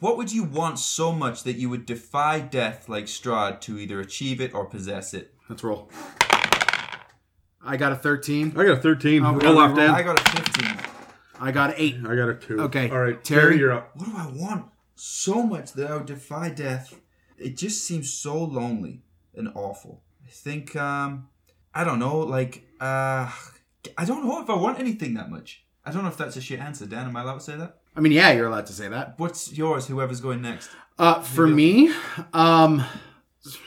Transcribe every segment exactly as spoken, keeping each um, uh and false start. what would you want so much that you would defy death like Strahd to either achieve it or possess it? Let's roll. I got a thirteen. I got a thirteen. Oh, we're locked in. I got a fifteen. I got an eight. I got a two. Okay. All right. Terry, Terry, you're up. What do I want so much that I would defy death? It just seems so lonely and awful. I think, um, I don't know, like, uh, I don't know if I want anything that much. I don't know if that's a shit answer, Dan. Am I allowed to say that? I mean, yeah, you're allowed to say that. What's yours, whoever's going next? Uh, for me, um,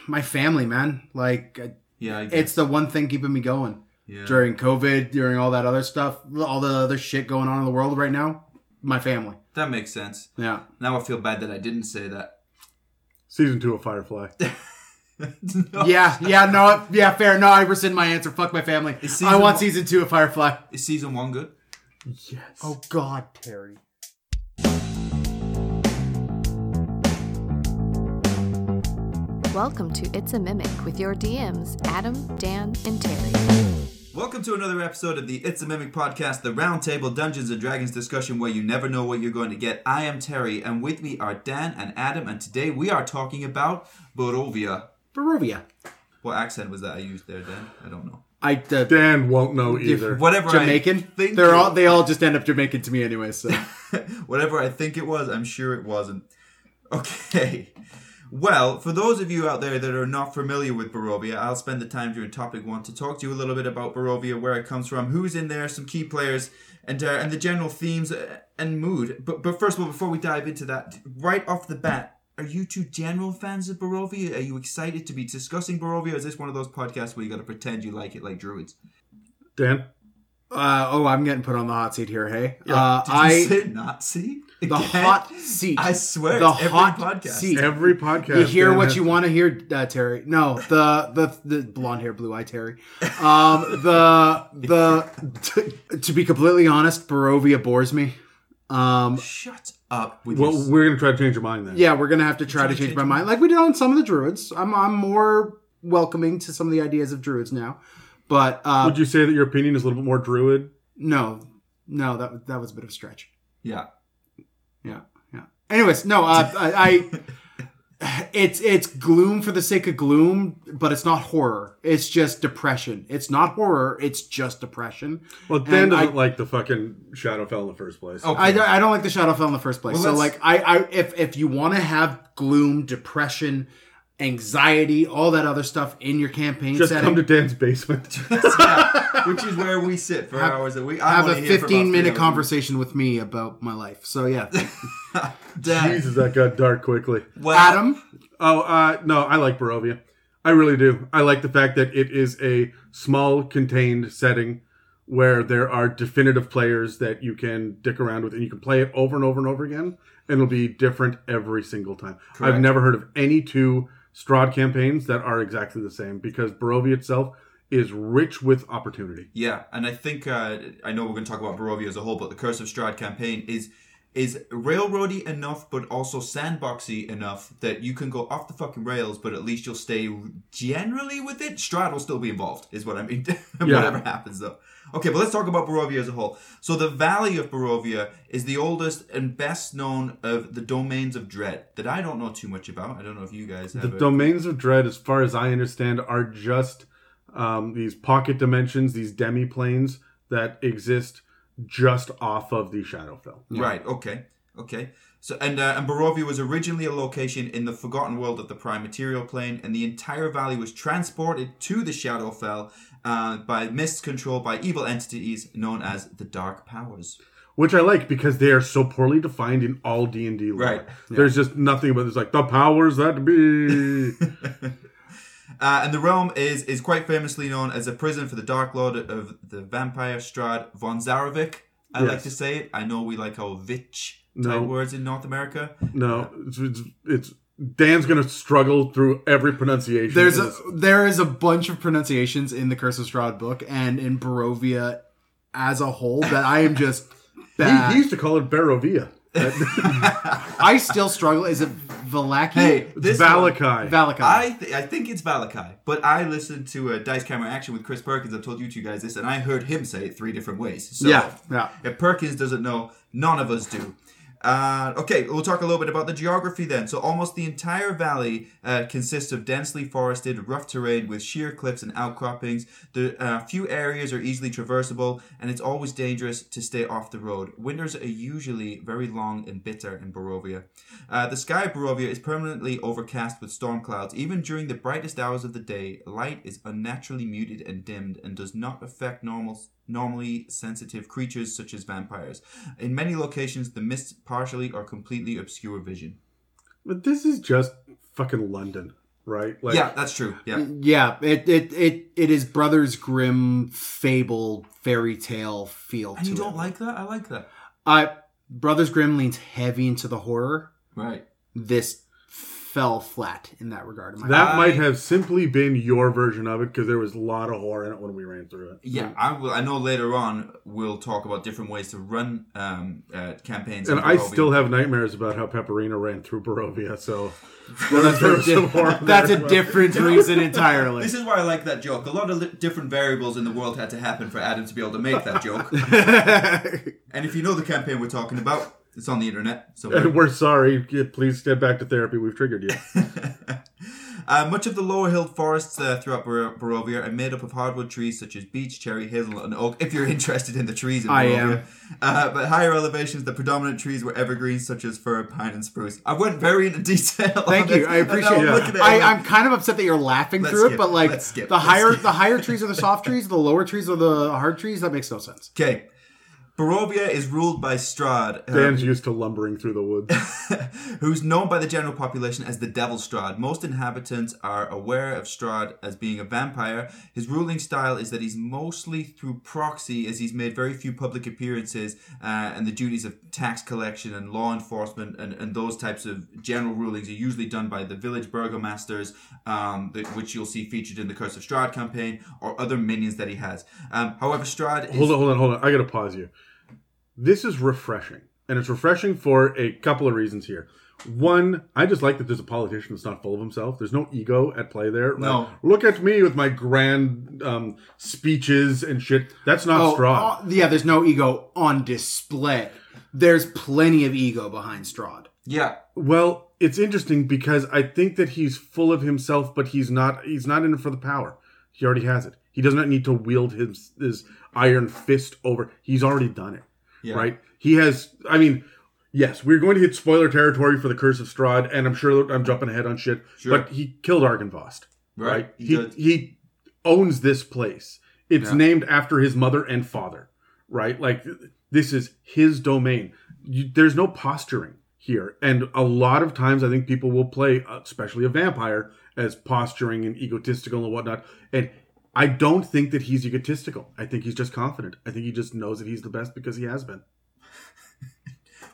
my family, man. Like, I, yeah, I guess. It's the one thing keeping me going. Yeah. During COVID, during all that other stuff, all the other shit going on in the world right now, my family. That makes sense. Yeah. Now I feel bad that I didn't say that. Season two of Firefly. No. Yeah, yeah, no, yeah, fair. No, I rescind my answer. Fuck my family. I want one, season two of Firefly. Is season one good? Yes. Oh, God, Terry. Welcome to It's a Mimic with your D Ms, Adam, Dan, and Terry. Welcome to another episode of the It's a Mimic podcast, the roundtable Dungeons and Dragons discussion where you never know what you're going to get. I am Terry, and with me are Dan and Adam, and today we are talking about Barovia. Barovia. What accent was that I used there, Dan? I don't know. I uh, Dan won't know either. Whatever Jamaican. I think they're all they all just end up Jamaican to me anyway. So whatever I think it was, I'm sure it wasn't. Okay. Well, for those of you out there that are not familiar with Barovia, I'll spend the time during Topic one to talk to you a little bit about Barovia, where it comes from, who's in there, some key players, and uh, and the general themes and mood. But but first of all, before we dive into that, right off the bat, are you two general fans of Barovia? Are you excited to be discussing Barovia? Or is this one of those podcasts where you got to pretend you like it like druids? Dan? Uh, oh, I'm getting put on the hot seat here, hey? Yeah. Uh, Did you I, say Nazi? The Again? Hot seat. I swear, the it's every hot podcast. Seat. Every podcast. You hear Dan what has... you want to hear, uh, Terry. No, the the, the blonde hair, blue eye, Terry. Um, the the t- to be completely honest, Barovia bores me. Um, Shut up. With well, your... we're gonna try to change your mind then. Yeah, we're gonna have to try, try to change, change my mind, like we did on some of the druids. I'm I'm more welcoming to some of the ideas of druids now. But uh, would you say that your opinion is a little bit more druid? No, no, that that was a bit of a stretch. Yeah, yeah, yeah. Anyways, no, uh, I, I it's it's gloom for the sake of gloom, but it's not horror. It's just depression. It's not horror. It's just depression. Well, Dan and doesn't I, like the fucking Shadowfell in the first place. Okay. I I don't like the Shadowfell in the first place. Well, so like I, I if if you want to have gloom, depression, anxiety, all that other stuff in your campaign just setting. Just come to Dan's basement. Yeah, which is where we sit for have, hours a week. I have a fifteen-minute conversation with me about my life. So, yeah. Dan. Jesus, that got dark quickly. Well, Adam? Oh, uh, no, I like Barovia. I really do. I like the fact that it is a small, contained setting where there are definitive players that you can dick around with, and you can play it over and over and over again, and it'll be different every single time. Correct. I've never heard of any two Strahd campaigns that are exactly the same, because Barovia itself is rich with opportunity. Yeah, and I think, uh, I know we're going to talk about Barovia as a whole, but the Curse of Strahd campaign is is railroady enough, but also sandboxy enough that you can go off the fucking rails, but at least you'll stay generally with it. Strahd will still be involved, is what I mean. Yeah. Whatever happens, though. Okay, but let's talk about Barovia as a whole. So the Valley of Barovia is the oldest and best known of the Domains of Dread that I don't know too much about. I don't know if you guys have. The a... Domains of Dread, as far as I understand, are just um, these pocket dimensions, these demi-planes that exist just off of the Shadowfell. Yeah. Right, okay, okay. So and, uh, and Barovia was originally a location in the forgotten world of the Prime Material Plane, and the entire valley was transported to the Shadowfell uh, by mists controlled by evil entities known as the Dark Powers. Which I like, because they are so poorly defined in all D and D lore. Right. Yeah. There's just nothing about it. It's like, the powers that be. uh, and the realm is is quite famously known as a prison for the Dark Lord of the Vampire, Strahd von Zarovich. I yes. like to say it. I know we like our vitch. No words in North America. No, it's, it's, it's Dan's gonna struggle through every pronunciation. There's a there is a bunch of pronunciations in the Curse of Strahd book and in Barovia as a whole that I am just bad. He, he used to call it Barovia. I still struggle. Is it Vallaki? Hey, this Vallaki. Vallaki. I, th- I think it's Vallaki, but I listened to a Dice Camera Action with Chris Perkins. I've told you two guys this, and I heard him say it three different ways. So yeah, yeah. If Perkins doesn't know, none of us do. Uh, okay, we'll talk a little bit about the geography then. So almost the entire valley uh, consists of densely forested, rough terrain with sheer cliffs and outcroppings. The uh, few areas are easily traversable, and it's always dangerous to stay off the road. Winters are usually very long and bitter in Barovia. Uh, the sky of Barovia is permanently overcast with storm clouds. Even during the brightest hours of the day, light is unnaturally muted and dimmed and does not affect normal normally sensitive creatures such as vampires. In many locations, the mists partially or completely obscure vision. But this is just fucking London, right? Like, yeah, that's true. Yeah, yeah. It it it it is Brothers Grimm fable fairy tale feel. And to you don't it. like that? I like that. I uh, Brothers Grimm leans heavy into the horror. Right. This fell flat in that regard. In my that opinion. Might have simply been your version of it, because there was a lot of horror in it when we ran through it. Yeah, I will. I know later on we'll talk about different ways to run um, uh, campaigns. And I still have nightmares about how Pepperina ran through Barovia, so... Well, that's, a diff- that's a different reason entirely. This is why I like that joke. A lot of li- different variables in the world had to happen for Adam to be able to make that joke. And if you know the campaign we're talking about, it's on the internet. So we're, we're sorry. Please get back to therapy. We've triggered you. Uh, much of the lower hill forests uh, throughout Bar- Barovia are made up of hardwood trees such as beech, cherry, hazelnut, and oak, if you're interested in the trees in Barovia. I am. Uh, but higher elevations, the predominant trees were evergreens such as fir, pine, and spruce. I went very into detail. Thank you. This. I appreciate it. I, I'm kind of upset that you're laughing Let's through skip. it, but like the Let's higher skip. the higher trees are the soft trees, the lower trees are the hard trees. That makes no sense. Okay. Barovia is ruled by Strahd. Dan's um, used to lumbering through the woods. Who's known by the general population as the Devil Strahd. Most inhabitants are aware of Strahd as being a vampire. His ruling style is that he's mostly through proxy, as he's made very few public appearances, uh, and the duties of tax collection and law enforcement and, and those types of general rulings are usually done by the village burgomasters, um, the, which you'll see featured in the Curse of Strahd campaign, or other minions that he has. Um, however, Strahd is... Hold on, hold on, hold on. I gotta pause you. This is refreshing, and it's refreshing for a couple of reasons here. One, I just like that there's a politician that's not full of himself. There's no ego at play there. No. Like, look at me with my grand um, speeches and shit. That's not oh, Strahd. Uh, yeah, there's no ego on display. There's plenty of ego behind Strahd. Yeah. Well, it's interesting because I think that he's full of himself, but he's not He's not in it for the power. He already has it. He does not need to wield his, his iron fist over. He's already done it. Yeah. Right? He has, I mean, yes, we're going to hit spoiler territory for the Curse of Strahd, and I'm sure I'm jumping ahead on shit, sure. But he killed Argynvost. Right. right? He, he, he owns this place. It's yeah. named after his mother and father, right? Like, this is his domain. You, there's no posturing here. And a lot of times, I think people will play, especially a vampire, as posturing and egotistical and whatnot. And I don't think that he's egotistical. I think he's just confident. I think he just knows that he's the best because he has been.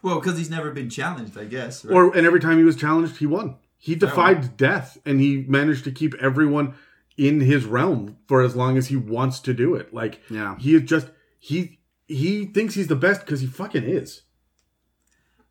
Well, because he's never been challenged, I guess. Right? Or and every time he was challenged, he won. He defied oh. death, and he managed to keep everyone in his realm for as long as he wants to do it. Like, yeah. he is just he he thinks he's the best because he fucking is.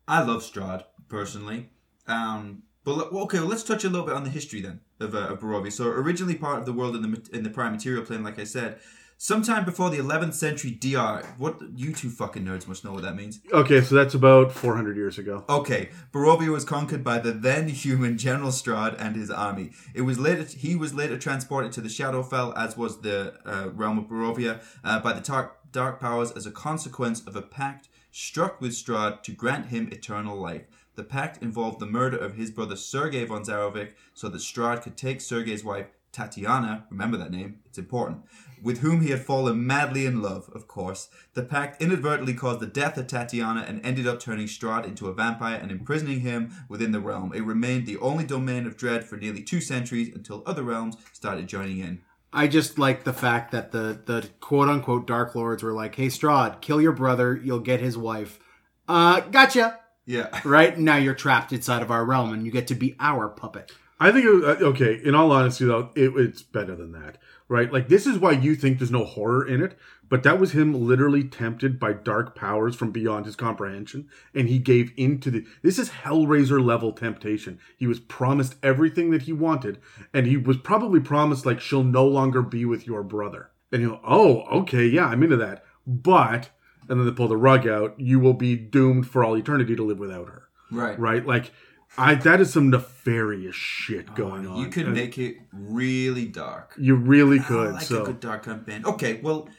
I love Strahd personally. Um, but okay, well, let's touch a little bit on the history then. Of, uh, of Barovia. So originally part of the world in the in the Prime Material Plane, like I said, sometime before the eleventh century D R. What you two fucking nerds must know what that means. Okay, so that's about four hundred years ago. Okay, Barovia was conquered by the then human General Strahd and his army. It was later he was later transported to the Shadowfell, as was the uh, realm of Barovia, uh, by the Dark Dark Powers as a consequence of a pact struck with Strahd to grant him eternal life. The pact involved the murder of his brother Sergei von Zarovich so that Strahd could take Sergei's wife, Tatiana, remember that name, it's important, with whom he had fallen madly in love, of course. The pact inadvertently caused the death of Tatiana and ended up turning Strahd into a vampire and imprisoning him within the realm. It remained the only domain of dread for nearly two centuries until other realms started joining in. I just like the fact that the, the quote-unquote Dark Lords were like, hey, Strahd, kill your brother, you'll get his wife. Uh, gotcha! Yeah. Right? Now you're trapped inside of our realm and you get to be our puppet. I think, it was, okay, in all honesty, though, it, it's better than that. Right? Like, this is why you think there's no horror in it, but that was him literally tempted by dark powers from beyond his comprehension, and he gave in to the... This is Hellraiser-level temptation. He was promised everything that he wanted, and he was probably promised, like, she'll no longer be with your brother. And he'll, oh, okay, yeah, I'm into that. But... and then they pull the rug out, you will be doomed for all eternity to live without her. Right. Right? Like, I that is some nefarious shit going oh, you on. You could and make it really dark. You really could. I like so. a good dark campaign. Okay, well,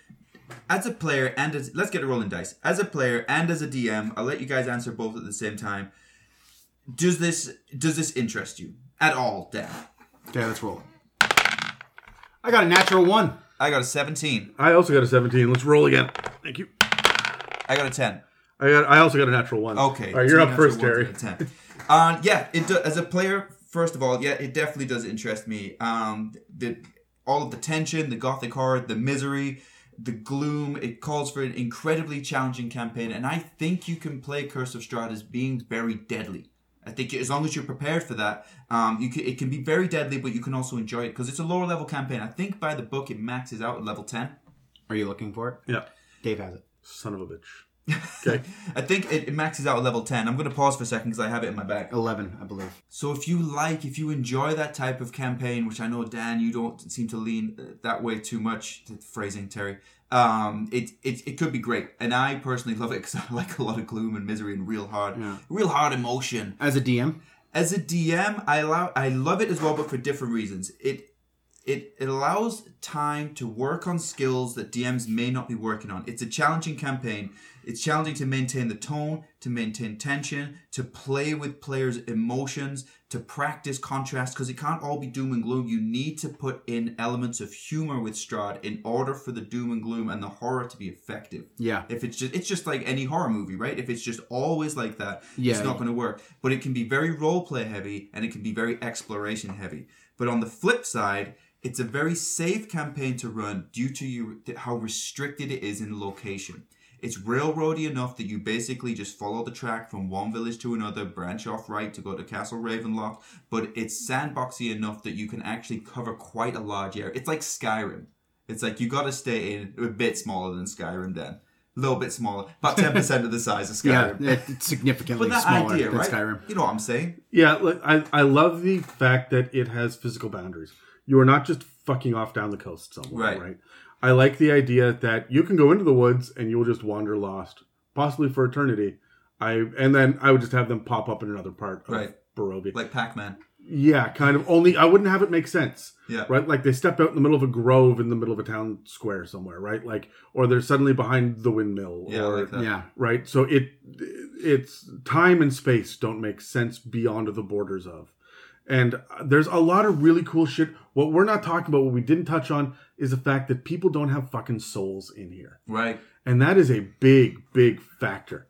as a player and as... Let's get a rolling dice. As a player and as a D M, I'll let you guys answer both at the same time. Does this does this interest you at all, Dan? Okay, let's roll. I got a natural one. I got a seventeen. I also got a seventeen. Let's roll again. Thank you. I got a ten. I got, I also got a natural one. Okay. All right, you're up first, Terry. um, yeah, it do, as a player, first of all, yeah, it definitely does interest me. Um, the all of the tension, the gothic horror, the misery, the gloom, it calls for an incredibly challenging campaign, and I think you can play Curse of Strahd as being very deadly. I think as long as you're prepared for that, um, you can, it can be very deadly, but you can also enjoy it because it's a lower level campaign. I think by the book, it maxes out at level ten. Are you looking for it? Yeah. Dave has it. Son of a bitch. Okay. I think it, it maxes out at level ten. I'm going to pause for a second because I have it in my bag. eleven, I believe. So if you like, if you enjoy that type of campaign, which I know, Dan, you don't seem to lean that way too much, phrasing, Terry, um, it, it it could be great. And I personally love it because I like a lot of gloom and misery and real hard, yeah. real hard emotion. As a D M? As a D M, I allow, I love it as well, but for different reasons. It... It, it allows time to work on skills that D Ms may not be working on. It's a challenging campaign. It's challenging to maintain the tone, to maintain tension, to play with players' emotions, to practice contrast, because it can't all be doom and gloom. You need to put in elements of humor with Strahd in order for the doom and gloom and the horror to be effective. Yeah. If it's just it's just like any horror movie, right? If it's just always like that, yeah, it's not yeah. going to work. But it can be very role-play heavy, and it can be very exploration heavy. But on the flip side, it's a very safe campaign to run due to you, how restricted it is in location. It's railroady enough that you basically just follow the track from one village to another, branch off right to go to Castle Ravenloft, but it's sandboxy enough that you can actually cover quite a large area. It's like Skyrim. It's like you got to stay in a bit smaller than Skyrim then. A little bit smaller. About ten percent of the size of Skyrim. Yeah, it's significantly but that smaller idea, than right? Skyrim. You know what I'm saying? Yeah, look, I, I love the fact that it has physical boundaries. You are not just fucking off down the coast somewhere, right. right? I like the idea that you can go into the woods and you will just wander lost, possibly for eternity. I And then I would just have them pop up in another part of right. Barovia. Like Pac-Man. Yeah, kind of. Only I wouldn't have it make sense. Yeah. Right? Like they step out in the middle of a grove in the middle of a town square somewhere, right? Like, or they're suddenly behind the windmill. Yeah, or, like that. Yeah. Right? So it, it's time and space don't make sense beyond the borders of. And there's a lot of really cool shit. What we're not talking about, what we didn't touch on, is the fact that people don't have fucking souls in here. Right. And that is a big, big factor.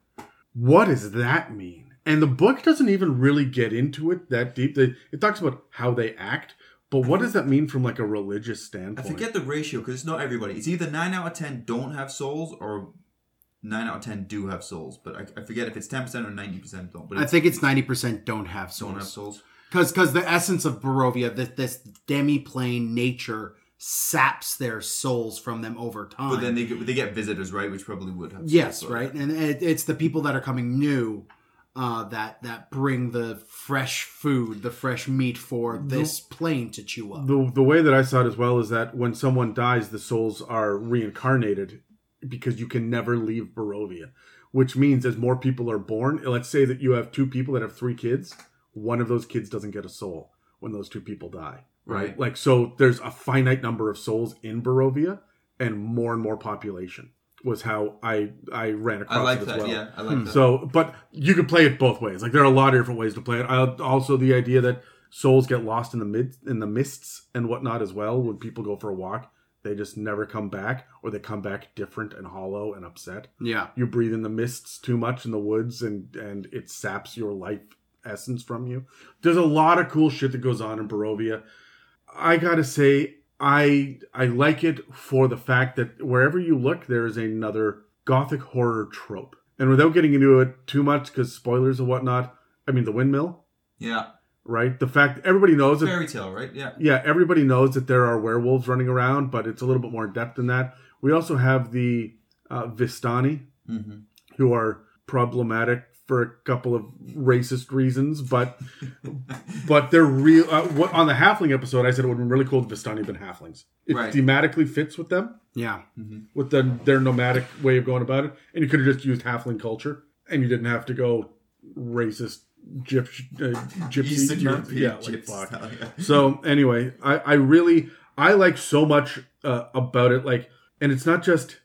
What does that mean? And the book doesn't even really get into it that deep. They, it talks about how they act. But what does that mean from like a religious standpoint? I forget the ratio because it's not everybody. It's either nine out of ten don't have souls or... nine out of ten do have souls. But I, I forget if it's ten percent or ninety percent don't. But I think it's ninety percent don't have souls. Don't have souls. Because because the essence of Barovia, this, this demi-plane nature saps their souls from them over time. But then they get, they get visitors, right? Which probably would have. Yes, right? That. And it, it's the people that are coming new uh, that, that bring the fresh food, the fresh meat for this the, plane to chew up. The, the way that I saw it as well is that when someone dies, the souls are reincarnated because you can never leave Barovia. Which means as more people are born, let's say that you have two people that have three kids... One of those kids doesn't get a soul when those two people die. Right. right. Like, so there's a finite number of souls in Barovia and more and more population was how I, I ran across I like it as that. Well. Yeah, I like hmm. that. So, but you could play it both ways. Like, there are a lot of different ways to play it. I, also, the idea that souls get lost in the mid, in the mists and whatnot as well. When people go for a walk, they just never come back or they come back different and hollow and upset. Yeah. You breathe in the mists too much in the woods and, and it saps your life essence from you. There's a lot of cool shit that goes on in Barovia. I gotta say, I I like it for the fact that wherever you look, there is another gothic horror trope. And without getting into it too much, because spoilers and whatnot, I mean, the windmill. Yeah. Right? The fact that everybody knows... Fairy tale, right? Yeah. Yeah, everybody knows that there are werewolves running around, but it's a little bit more in depth than that. We also have the uh, Vistani, mm-hmm. who are problematic for a couple of racist reasons, but But they're real. Uh, what, on the halfling episode, I said it would be really cool if Vistani had been halflings. It right. thematically fits with them. Yeah. Mm-hmm. With the, their nomadic way of going about it. And you could have just used halfling culture. And you didn't have to go racist gypsy. Uh, gypsy Europe, yeah, like fuck. Oh, yeah. So anyway, I, I really, I like so much uh, about it. Like, and it's not just,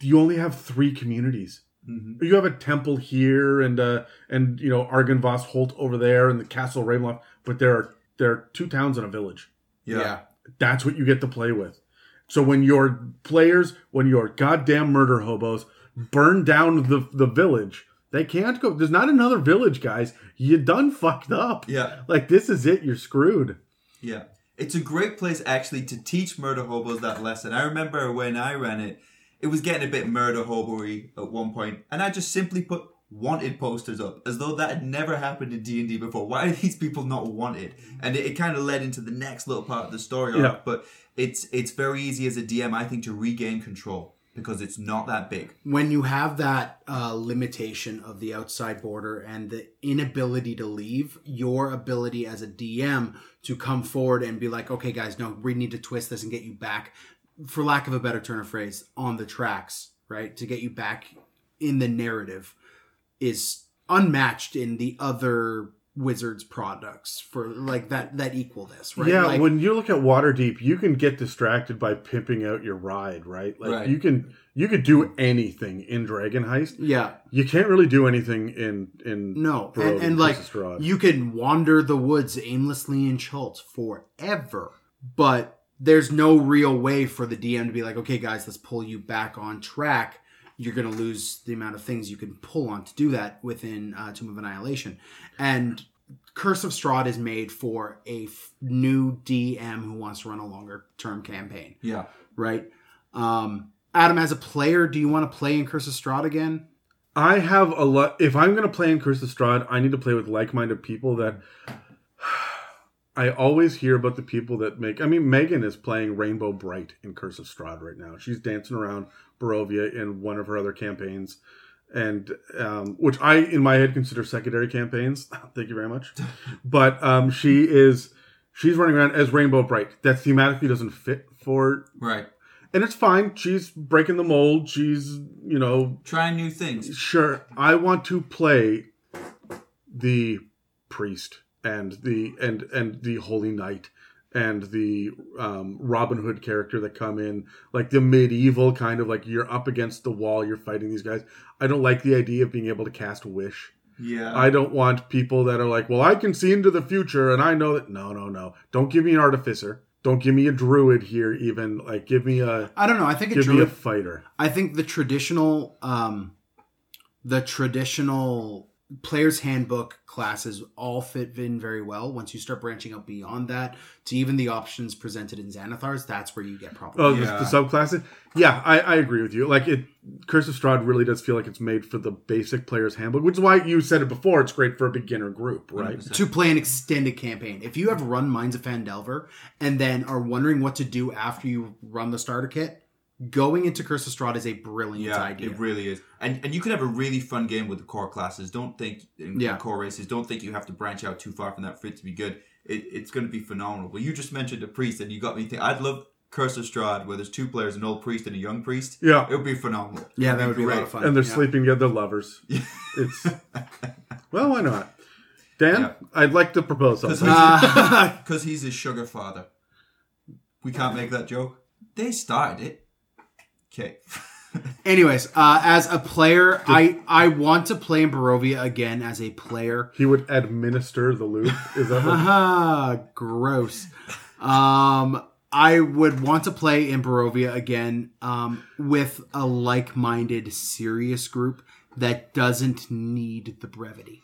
you only have three communities. Mm-hmm. You have a temple here, and uh, and you know Argynvost Holt over there, and the Castle Ravenloft. But there are there are two towns and a village. Yeah. yeah, that's what you get to play with. So when your players, when your goddamn murder hobos burn down the the village, they can't go. There's not another village, guys. You done fucked up. Yeah, like this is it. You're screwed. Yeah, it's a great place actually to teach murder hobos that lesson. I remember when I ran it. It was getting a bit murder hoboy at one point, and I just simply put wanted posters up, as though that had never happened in D and D before. Why are these people not wanted? And it, it kind of led into the next little part of the story arc, yeah. but it's it's very easy as a D M, I think, to regain control, because it's not that big. When you have that uh, limitation of the outside border and the inability to leave, your ability as a D M to come forward and be like, okay, guys, no, we need to twist this and get you back, for lack of a better turn of phrase, on the tracks, right? To get you back in the narrative is unmatched in the other Wizards products for like that, that equal this, right? Yeah. Like, when you look at Waterdeep, you can get distracted by pimping out your ride, right? Like right. you can, you could do anything in Dragon Heist. Yeah. You can't really do anything in, in, no. Barovia, and, and like you can wander the woods aimlessly in Chult forever, but there's no real way for the D M to be like, okay, guys, let's pull you back on track. You're going to lose the amount of things you can pull on to do that within uh, Tomb of Annihilation. And Curse of Strahd is made for a f- new D M who wants to run a longer-term campaign. Yeah. Right? Um, Adam, as a player, do you want to play in Curse of Strahd again? I have a lot. If I'm going to play in Curse of Strahd, I need to play with like-minded people that... I always hear about the people that make... I mean, Megan is playing Rainbow Bright in Curse of Strahd right now. She's dancing around Barovia in one of her other campaigns, and um, which I, in my head, consider secondary campaigns. Thank you very much. But um, she is... She's running around as Rainbow Bright. That thematically doesn't fit for... Right. And it's fine. She's breaking the mold. She's, you know... Trying new things. Sure. I want to play the priest. And the and and the Holy Knight and the um, Robin Hood character that come in, like the medieval kind of like you're up against the wall, you're fighting these guys. I don't like the idea of being able to cast Wish. Yeah. I don't want people that are like, well, I can see into the future and I know that. No, no, no. Don't give me an artificer. Don't give me a druid here even. Like, give me a... I don't know. I think give a druid, me a fighter. I think the traditional... Um, the traditional... Player's Handbook classes all fit in very well. Once you start branching out beyond that to even the options presented in Xanathar's, that's where you get problems. Oh, yeah. the, the subclasses? Yeah, I, I agree with you. Like, it, Curse of Strahd really does feel like it's made for the basic Player's Handbook, which is why you said it before, it's great for a beginner group, right? one hundred percent. To play an extended campaign. If you have run Mines of Phandelver and then are wondering what to do after you run the starter kit, going into Curse of Strahd is a brilliant yeah, idea. It really is. And and you can have a really fun game with the core classes. Don't think, in yeah. core races, don't think you have to branch out too far from that for it to be good. It, it's going to be phenomenal. Well, you just mentioned a priest, and you got me thinking, I'd love Curse of Strahd, where there's two players, an old priest and a young priest. Yeah. It would be phenomenal. Yeah, that would be, be a lot of fun. And they're yeah. sleeping together, they're lovers. It's well, why not? Dan, yeah. I'd like to propose something. Because he's his sugar father. We can't make that joke. They started it. Okay. Anyways, uh, as a player, Did, I, I want to play in Barovia again as a player. He would administer the loop. Is that what? Gross. Um, I would want to play in Barovia again um, with a like-minded, serious group that doesn't need the brevity.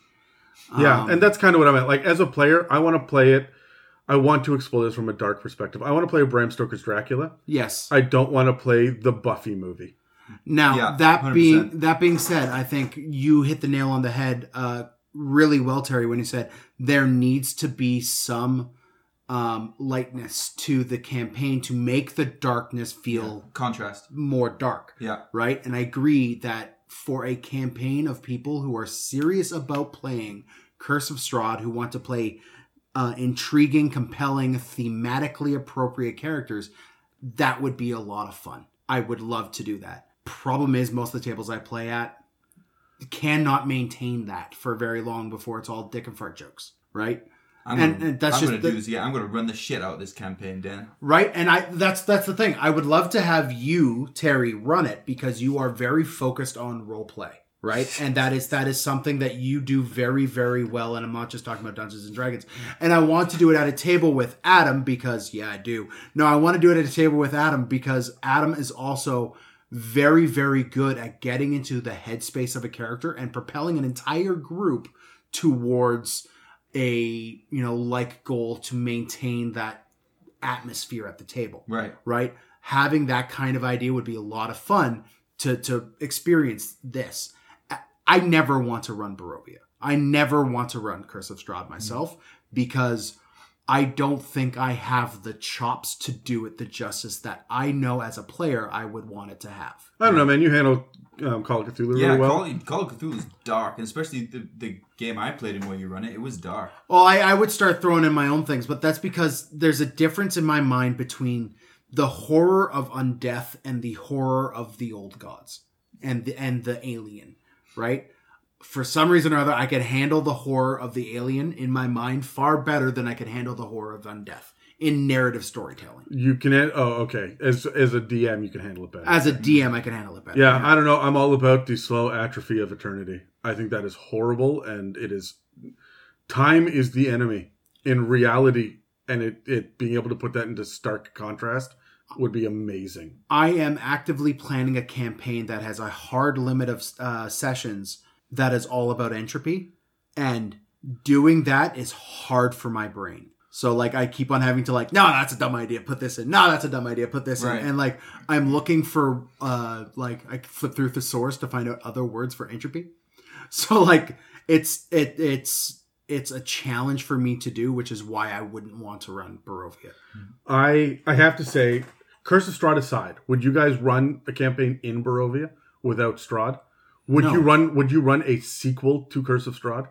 Um, yeah, and that's kind of what I meant. Like, as a player, I want to play it. I want to explore this from a dark perspective. I want to play Bram Stoker's Dracula. Yes. I don't want to play the Buffy movie. Now, yeah, that one hundred percent. being that being said, I think you hit the nail on the head uh, really well, Terry, when you said there needs to be some um, lightness to the campaign to make the darkness feel... Yeah. Contrast. More dark. Yeah. Right? And I agree that for a campaign of people who are serious about playing Curse of Strahd, who want to play... uh, intriguing, compelling, thematically appropriate characters, that would be a lot of fun. I would love to do that. Problem is, most of the tables I play at cannot maintain that for very long before it's all dick and fart jokes, right? I'm and, gonna, and that's I'm just gonna the, do this, yeah, I'm gonna run the shit out of this campaign, Dan. Right, and I that's that's the thing. I would love to have you, Terry, run it because you are very focused on role play, right? And that is that is something that you do very, very well. And I'm not just talking about Dungeons and Dragons. And I want to do it at a table with Adam because yeah, I do. No, I want to do it at a table with Adam because Adam is also very, very good at getting into the headspace of a character and propelling an entire group towards a, you know, like goal to maintain that atmosphere at the table. Right. Right. Having that kind of idea would be a lot of fun to, to experience this. I never want to run Barovia. I never want to run Curse of Strahd myself mm. because I don't think I have the chops to do it the justice that I know as a player I would want it to have. I don't know, man. You handle um, Call of Cthulhu yeah, really well. Yeah, Call, Call of Cthulhu is dark, and especially the, the game I played in where you run it, it was dark. Well, I, I would start throwing in my own things, but that's because there's a difference in my mind between the horror of undeath and the horror of the old gods and the, and the alien, right? For some reason or other, I could handle the horror of the alien in my mind far better than I could handle the horror of undeath in narrative storytelling. You can... Oh, okay. As as a D M, you can handle it better. As a D M, I can handle it better. Yeah, yeah, I don't know. I'm all about the slow atrophy of eternity. I think that is horrible, and it is... Time is the enemy in reality, and it, it being able to put that into stark contrast would be amazing. I am actively planning a campaign that has a hard limit of uh, sessions... that is all about entropy, and doing that is hard for my brain. So like I keep on having to like, no, that's a dumb idea. Put this in. No, that's a dumb idea. Put this right. in. And like, I'm looking for, uh, like I flip through thesaurus to find out other words for entropy. So like it's, it, it's, it's a challenge for me to do, which is why I wouldn't want to run Barovia. I, I have to say, Curse of Strahd aside, would you guys run a campaign in Barovia without Strahd? Would no. you run? Would you run a sequel to Curse of Strahd,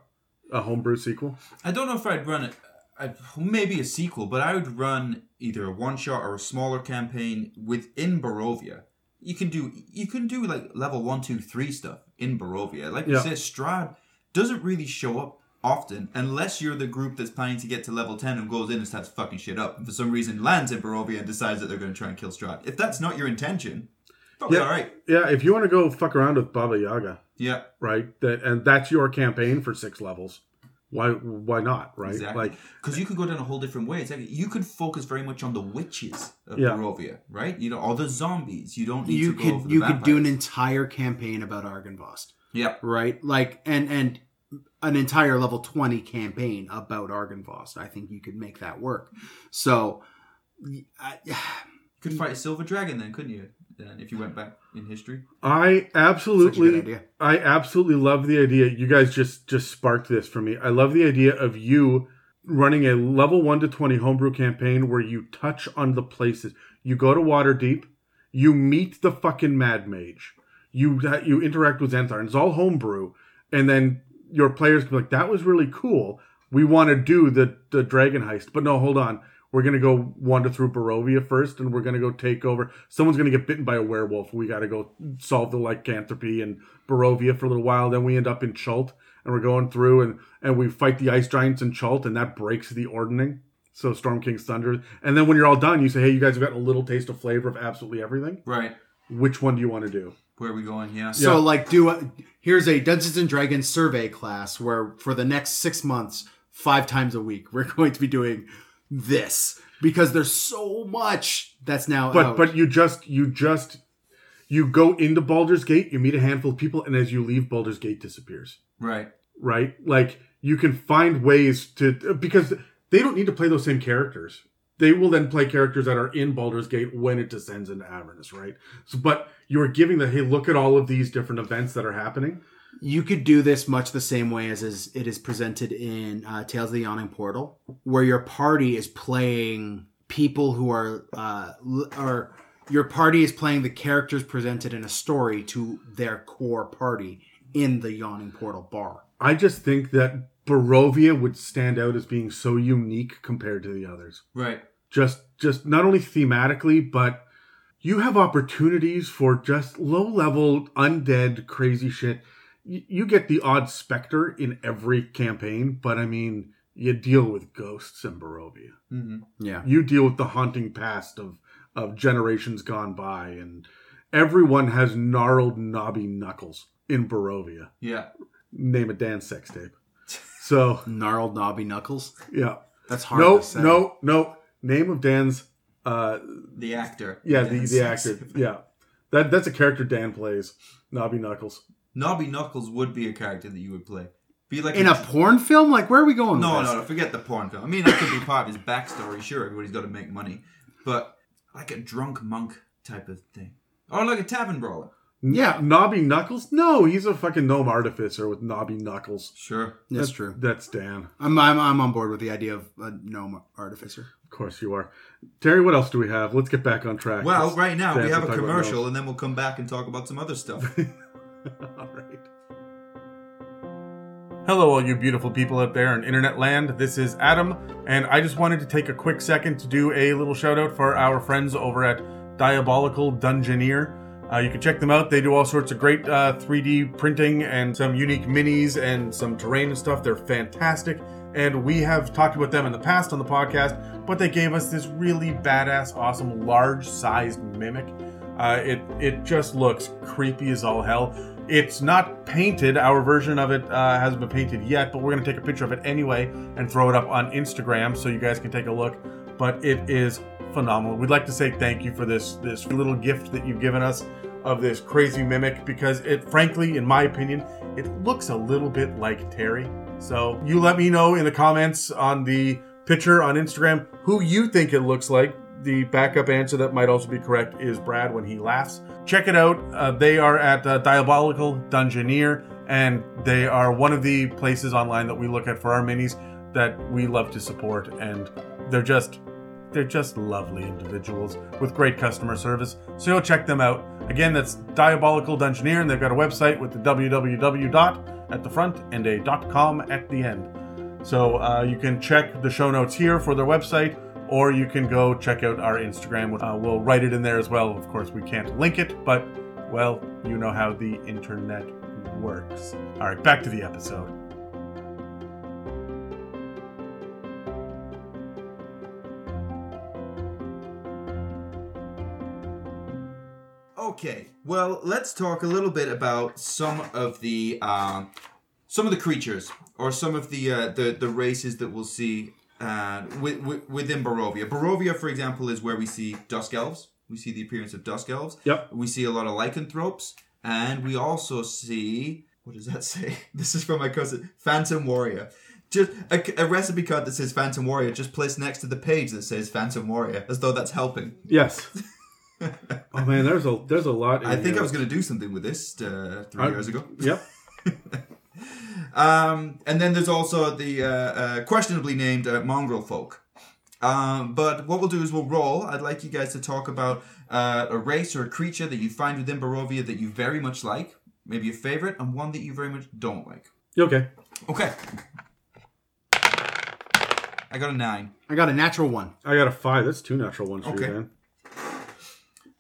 a homebrew sequel? I don't know if I'd run it. I'd, maybe a sequel, but I would run either a one shot or a smaller campaign within Barovia. You can do you can do like level one, two, three stuff in Barovia. Like yeah. you say, Strahd doesn't really show up often unless you're the group that's planning to get to level ten and goes in and starts fucking shit up, and for some reason lands in Barovia and decides that they're going to try and kill Strahd. If that's not your intention. Yeah, all right. Yeah, if you want to go fuck around with Baba Yaga, yeah, right. That and that's your campaign for six levels. Why? Why not? Right? Exactly. Like, because you could go down a whole different way. It's like you could focus very much on the witches of yeah. Barovia, right? You know, all the zombies. You don't need you to could, go for the You vampires. Could do an entire campaign about Argynvost. Yeah. Right. Like and and an entire level twenty campaign about Argynvost. I think you could make that work. So, I, you could fight a silver dragon then, couldn't you? Then if you went back in history. I absolutely I absolutely love the idea. You guys just, just sparked this for me. I love the idea of you running a level one to twenty homebrew campaign where you touch on the places. You go to Waterdeep, you meet the fucking Mad Mage. You you interact with Xanthar, and it's all homebrew, and then your players can be like, that was really cool. We want to do the, the Dragon Heist. But no, hold on. We're going to go wander through Barovia first, and we're going to go take over. Someone's going to get bitten by a werewolf. We got to go solve the lycanthropy in Barovia for a little while. Then we end up in Chult, and we're going through, and, and we fight the ice giants in Chult, and that breaks the ordning. So Storm King's Thunder. And then when you're all done, you say, hey, you guys have got a little taste of flavor of absolutely everything. Right. Which one do you want to do? Where are we going? Yeah. So, yeah. like, do a, here's a Dungeons and Dragons survey class where for the next six months, five times a week, we're going to be doing... this because there's so much that's now but out. But you just you just you go into Baldur's Gate, you meet a handful of people, and as you leave, Baldur's Gate disappears. Right, right. Like you can find ways to, because they don't need to play those same characters. They will then play characters that are in Baldur's Gate when it descends into Avernus, right? So, but you are giving the hey, look at all of these different events that are happening. You could do this much the same way as is it is presented in uh, Tales of the Yawning Portal, where your party is playing people who are, uh, l- or your party is playing the characters presented in a story to their core party in the Yawning Portal bar. I just think that Barovia would stand out as being so unique compared to the others. Right. Just, just not only thematically, but you have opportunities for just low-level, undead, crazy shit. Y- you get the odd specter in every campaign, but I mean, you deal with ghosts in Barovia. Mm-hmm. Yeah. You deal with the haunting past of, of generations gone by, and everyone has gnarled, knobby knuckles in Barovia. Yeah. Name a dance sex tape. So gnarled knobby knuckles. Yeah, that's hard. No, to say. no, no. Name of Dan's uh, the actor. Yeah, the, the actor. Yeah, that that's a character Dan plays. Knobby knuckles. Knobby knuckles would be a character that you would play. Be like in a, a porn film. Like where are we going? No, with no, this? no. Forget the porn film. I mean, that could be part of his backstory. Sure, everybody's got to make money, but like a drunk monk type of thing, or like a tavern brawler. Yeah, knobby knuckles? No, he's a fucking gnome artificer with knobby knuckles. Sure, that's, that's true. That's Dan. I'm, I'm I'm on board with the idea of a gnome artificer. Of course you are, Terry. What else do we have? Let's get back on track. Well, Let's right now we have a commercial, and then we'll come back and talk about some other stuff. All right. Hello, all you beautiful people out there in internet land. This is Adam, and I just wanted to take a quick second to do a little shout out for our friends over at Diabolical Dungeoneer. Uh, you can check them out. They do all sorts of great uh, three D printing and some unique minis and some terrain and stuff. They're fantastic. And we have talked about them in the past on the podcast, but they gave us this really badass, awesome, large-sized mimic. Uh, it it just looks creepy as all hell. It's not painted. Our version of it uh, hasn't been painted yet, but we're going to take a picture of it anyway and throw it up on Instagram so you guys can take a look. But it is phenomenal. We'd like to say thank you for this this little gift that you've given us of this crazy mimic, because it frankly, in my opinion, it looks a little bit like Terry. So you let me know in the comments on the picture on Instagram who you think it looks like. The backup answer that might also be correct is Brad when he laughs. Check it out. Uh, they are at uh, Diabolical Dungeoneer, and they are one of the places online that we look at for our minis that we love to support, and they're just They're just lovely individuals with great customer service. So you'll check them out. Again, that's Diabolical Dungeoneer, and they've got a website with the www dot at the front and a dot com at the end. So uh, you can check the show notes here for their website, or you can go check out our Instagram. Uh, we'll write it in there as well. Of course, we can't link it, but, well, you know how the internet works. All right, back to the episode. Okay, well, let's talk a little bit about some of the uh, some of the creatures or some of the uh, the, the races that we'll see uh, w- w- within Barovia. Barovia, for example, is where we see Dusk Elves. We see the appearance of Dusk Elves. Yep. We see a lot of lycanthropes, and we also see, what does that say? This is from my cousin, Phantom Warrior. Just a, a recipe card that says Phantom Warrior just placed next to the page that says Phantom Warrior, as though that's helping. Yes. Oh man, there's a there's a lot. In I think here. I was going to do something with this uh, three I, years ago. Yep. um, and then there's also the uh, uh, questionably named uh, Mongrel folk. Um, but what we'll do is we'll roll. I'd like you guys to talk about uh, a race or a creature that you find within Barovia that you very much like, maybe your favorite, and one that you very much don't like. Okay. Okay. I got a nine. I got a natural one. I got a five. That's two natural ones for okay. you, man.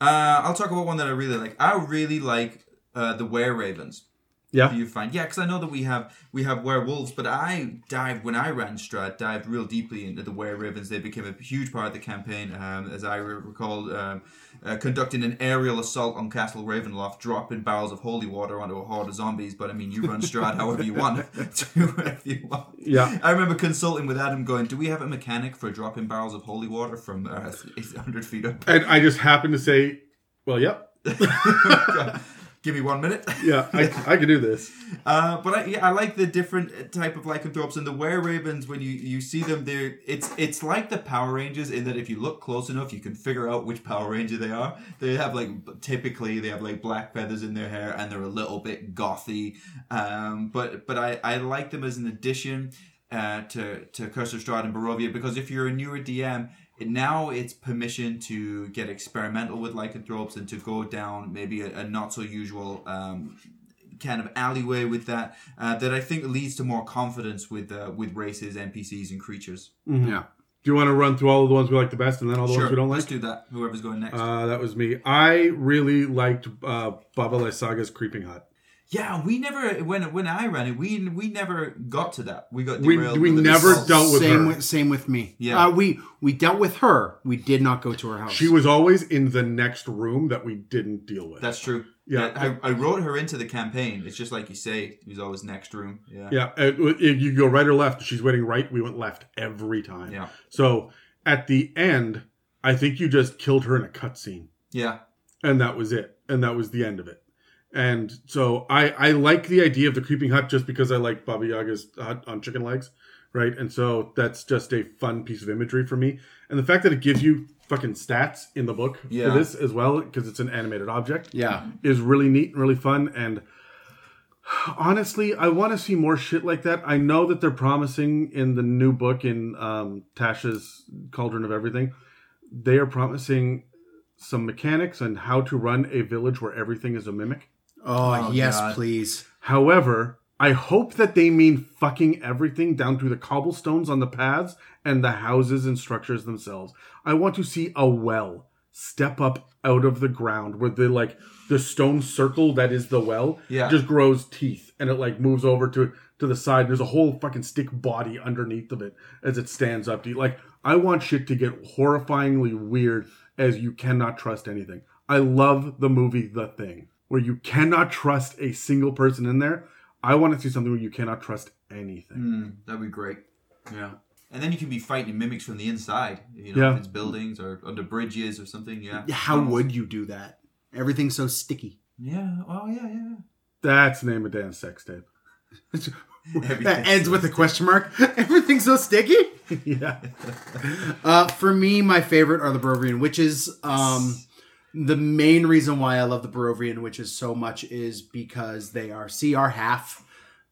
Uh, I'll talk about one that I really like. I really like uh, the Were-Ravens. Yeah. Do you find? Yeah, because I know that we have we have werewolves, but I dived, when I ran Strahd, dived real deeply into the Were-Ravens. They became a huge part of the campaign, um, as I recall, um, uh, conducting an aerial assault on Castle Ravenloft, dropping barrels of holy water onto a horde of zombies. But, I mean, you run Strahd however you want. Do whatever you want. Yeah. I remember consulting with Adam going, do we have a mechanic for dropping barrels of holy water from uh, eight hundred feet up? And I just happened to say, well, yep. Yeah. Give me one minute. Yeah, I, I can do this. uh, but I, yeah, I like the different type of lycanthropes. And the Were-Ravens, when you, you see them, they're, it's it's like the Power Rangers in that if you look close enough, you can figure out which Power Ranger they are. They have, like, typically, they have, like, black feathers in their hair, and they're a little bit gothy. Um, but but I, I like them as an addition uh, to, to Curse of Strahd and Barovia, because if you're a newer D M... Now it's permission to get experimental with lycanthropes and to go down maybe a, a not so usual um, kind of alleyway with that, uh, that I think leads to more confidence with uh, with races, N P Cs, and creatures. Mm-hmm. Yeah. Do you want to run through all of the ones we like the best and then all the sure. ones we don't like? Let's do that. Whoever's going next. Uh, that was me. I really liked uh, Baba Lysaga's Creeping Hut. Yeah, we never, when when I ran it, we we never got to that. We got derailed. We, we never assault. dealt with same her. With, same with me. Yeah. Uh, we, we dealt with her. We did not go to her house. She was always in the next room that we didn't deal with. That's true. Yeah, yeah I, I wrote her into the campaign. It's just like you say, it was always next room. Yeah, yeah. It, it, you go right or left. She's waiting right. We went left every time. Yeah. So at the end, I think you just killed her in a cutscene. Yeah. And that was it. And that was the end of it. And so I, I like the idea of the Creeping Hut just because I like Baba Yaga's hut on chicken legs, right? And so that's just a fun piece of imagery for me. And the fact that it gives you fucking stats in the book yeah. for this as well, because it's an animated object, yeah, is really neat and really fun. And honestly, I want to see more shit like that. I know that they're promising in the new book in um, Tasha's Cauldron of Everything, they are promising some mechanics on how to run a village where everything is a mimic. Oh, oh, yes, God. Please. However, I hope that they mean fucking everything down to the cobblestones on the paths and the houses and structures themselves. I want to see a well step up out of the ground where the, like, the stone circle that is the well yeah. just grows teeth and it, like, moves over to, to the side. There's a whole fucking stick body underneath of it as it stands up to you. Like, I want shit to get horrifyingly weird as you cannot trust anything. I love the movie The Thing, where you cannot trust a single person in there. I want to see something where you cannot trust anything. Mm, that'd be great. Yeah. And then you can be fighting mimics from the inside. You know, yeah. if it's buildings or under bridges or something. Yeah. How would you do that? Everything's so sticky. Yeah. Oh, yeah, yeah. That's the name of Dan's sex tape. That ends so with sticky. A question mark. Everything's so sticky? Yeah. uh, for me, my favorite are the Barovian Witches. Um... The main reason why I love the Barovian Witches so much is because they are C R half,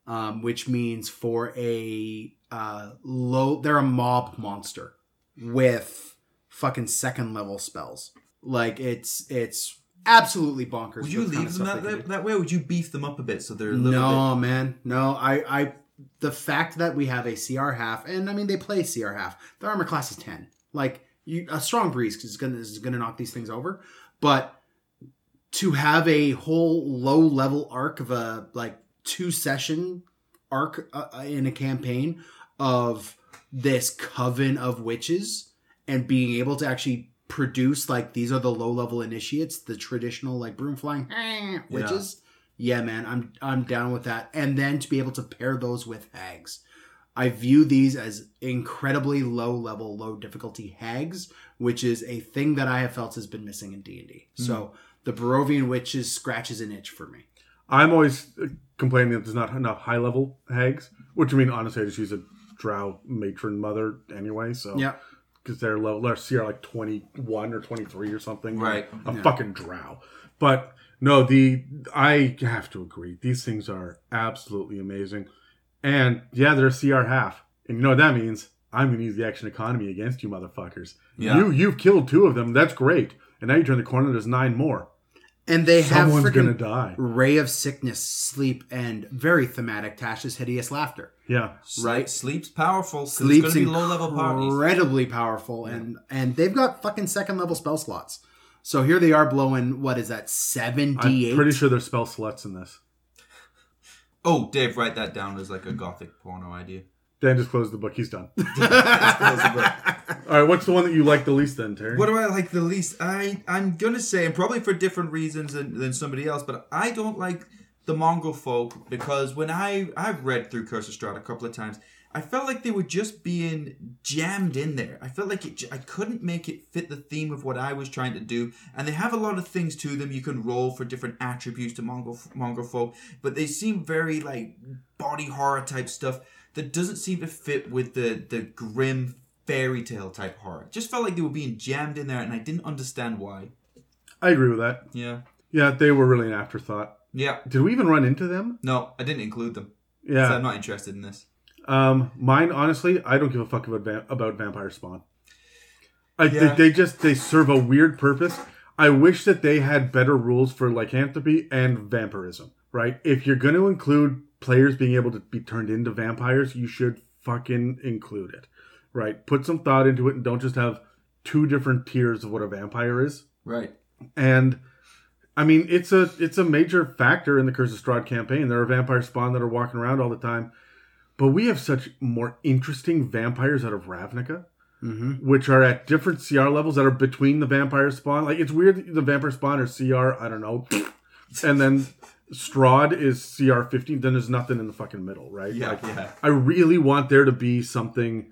um, which means for a uh, low... They're a mob monster with fucking second level spells. Like, it's it's absolutely bonkers. Would you leave them that, that, that way, or would you beef them up a bit so they're a little No, bit... man. No, I, I... The fact that we have a C R half, and I mean, they play C R half. Their armor class is ten. Like, you, a strong breeze is going is going to knock these things over. But to have a whole low-level arc of a, like, two-session arc uh, in a campaign of this coven of witches and being able to actually produce, like, these are the low-level initiates, the traditional, like, broom-flying witches. Yeah. yeah, man, I'm I'm down with that. And then to be able to pair those with hags. I view these as incredibly low-level, low-difficulty hags, which is a thing that I have felt has been missing in D and D. Mm-hmm. So the Barovian Witches scratches an itch for me. I'm always complaining that there's not enough high-level hags, which I mean, honestly, I just use a drow matron mother anyway, so... Yeah. Because they're low, they're C R like twenty-one or twenty-three or something. Right. A yeah. fucking drow. But, no, the... I have to agree. These things are absolutely amazing. And, yeah, they're C R half. And you know what that means? I'm going to use the action economy against you motherfuckers. Yeah. You, you've killed two of them. That's great. And now you turn the corner and there's nine more. And they Someone's have freaking die. Ray of Sickness, Sleep, and very thematic Tasha's Hideous Laughter. Yeah. Right? Sleep's powerful. Sleep's it's gonna be low-level incredibly powerful. Yeah. And, and they've got fucking second-level spell slots. So here they are blowing, what is that, seven d eight? I'm pretty sure there's spell slots in this. Oh, Dave, write that down as like a gothic porno idea. Dan just closed the book. He's done. Just closed the book. All right, what's the one that you like the least then, Terry? What do I like the least? I, I'm going to say, and probably for different reasons than, than somebody else, but I don't like the Mongrel folk because when I, I've read through Curse of Strahd a couple of times, I felt like they were just being jammed in there. I felt like it, I couldn't make it fit the theme of what I was trying to do. And they have a lot of things to them. You can roll for different attributes to Mongrel, Mongrel folk, but they seem very like body horror type stuff that doesn't seem to fit with the, the grim fairy tale type horror. It just felt like they were being jammed in there and I didn't understand why. I agree with that. Yeah. Yeah, they were really an afterthought. Yeah. Did we even run into them? No, I didn't include them. Yeah. So I'm not interested in this. Um, mine, honestly, I don't give a fuck about, about Vampire Spawn. I, yeah. they, they just, they serve a weird purpose. I wish that they had better rules for lycanthropy and vampirism, right? If you're going to include players being able to be turned into vampires, you should fucking include it, right? Put some thought into it and don't just have two different tiers of what a vampire is. Right. And, I mean, it's a it's a major factor in the Curse of Strahd campaign. There are vampire spawn that are walking around all the time. But we have such more interesting vampires out of Ravnica, mm-hmm. which are at different C R levels that are between the vampire spawn. Like, it's weird the vampire spawn are C R, I don't know, and then Strahd is C R fifteen, then there's nothing in the fucking middle, right? Yeah, like, yeah. I really want there to be something...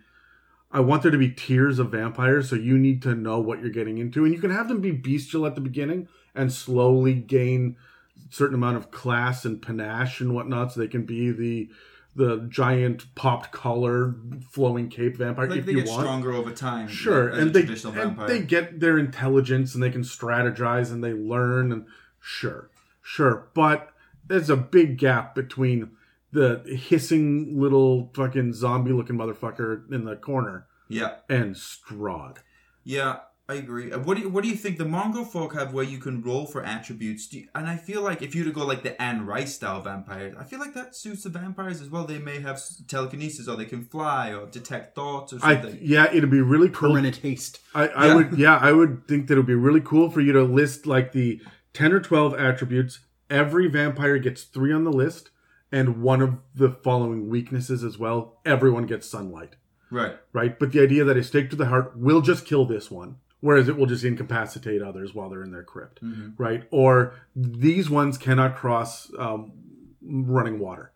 I want there to be tiers of vampires, so you need to know what you're getting into. And you can have them be bestial at the beginning and slowly gain a certain amount of class and panache and whatnot, so they can be the the giant popped collar, flowing cape vampire like if you want. They get stronger over time. Sure. And, they, and they get their intelligence and they can strategize and they learn. And Sure. Sure. But there's a big gap between... the hissing little fucking zombie-looking motherfucker in the corner. Yeah. And Strahd. Yeah, I agree. What do you, what do you think the Mongrel folk have where you can roll for attributes? Do you, and I feel like if you were to go like the Anne Rice-style vampires, I feel like that suits the vampires as well. They may have telekinesis or they can fly or detect thoughts or something. I, yeah, it'd be really cool. Permanent haste. I, I yeah. would. Yeah, I would think that it would be really cool for you to list like the ten or twelve attributes. Every vampire gets three on the list. And one of the following weaknesses as well, everyone gets sunlight. Right. Right? But the idea that a stake to the heart will just kill this one, whereas it will just incapacitate others while they're in their crypt. Mm-hmm. Right? Or these ones cannot cross um, running water.